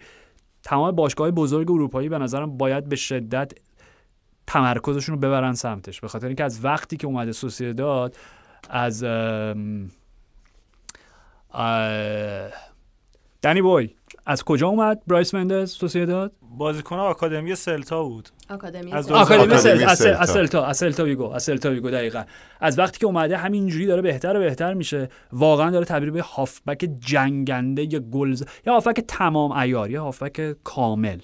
تمام باشگاه‌های بزرگ اروپایی به نظرم باید به شدت تمرکزشون رو ببرن سمتش، به خاطر اینکه از وقتی که اومده سوسییداد از دنی بوی از کجا اومد برایس مندس سوسییداد؟ بازیکن آکادمی سلتا بود. آکادمی از آکادمی سلتا سلتا اسلتا ویگو اسلتا ویگو دقیقاً. از وقتی که اومده همینجوری داره بهتر و بهتر میشه. واقعا داره تبدیل به هافبک جنگنده یا گلز یا هافبک تمام عیار یا هافبک کامل.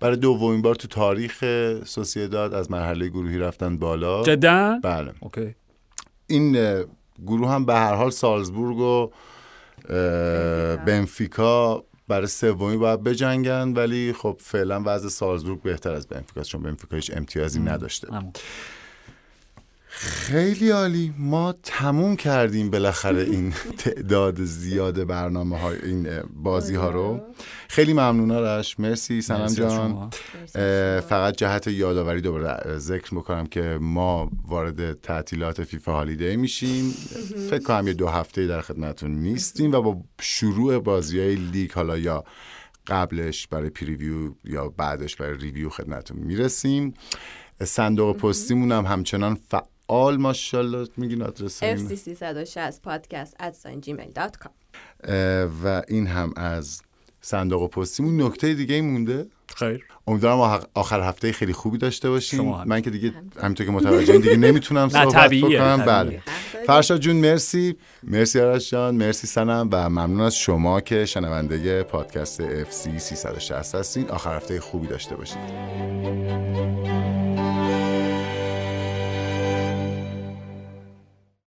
برای دومین بار تو تاریخ سوسییداد از مرحله گروهی رفتن بالا. جدا؟ بله. اوکی. این گروه هم به هر حال سالزبورگ و بنفیکا برای سومی باید بجنگن ولی خب فعلا وضع سالزبورگ بهتر از بنفیکا چون بنفیکا هیچ امتیازی نداشته. خیلی عالی، ما تموم کردیم بالاخره این تعداد زیاد برنامه های این بازی ها رو. خیلی ممنون آرش، مرسی سنم جان. فقط جهت یادآوری دوباره ذکر میکنم که ما وارد تعطیلات فیفا هالیدی میشیم، فکر کنم یه دو هفته در خدمتتون نیستیم و با شروع بازی های لیگ حالا یا قبلش برای پریویو یا بعدش برای ریویو خدمتتون میرسیم. صندوق پستیمون هم همچنان فعال آل ماشاءالله. میگین آدرس اف سی سیصد و شصت پادکست ات جیمیل دات کام و این هم از صندوق پستیمون. نکته دیگه مونده؟ خیر. امیدوارم آخر هفته خیلی خوبی داشته باشین. من که دیگه همینطور که متوجه دیگه نمیتونم صحبت بکنم. بله. فرشاد جون مرسی، مرسی آرش جان، مرسی سنم و ممنون از شما که شنونده پادکست اف سی سیصد و شصت هستین. آخر هفته خوبی داشته باشین.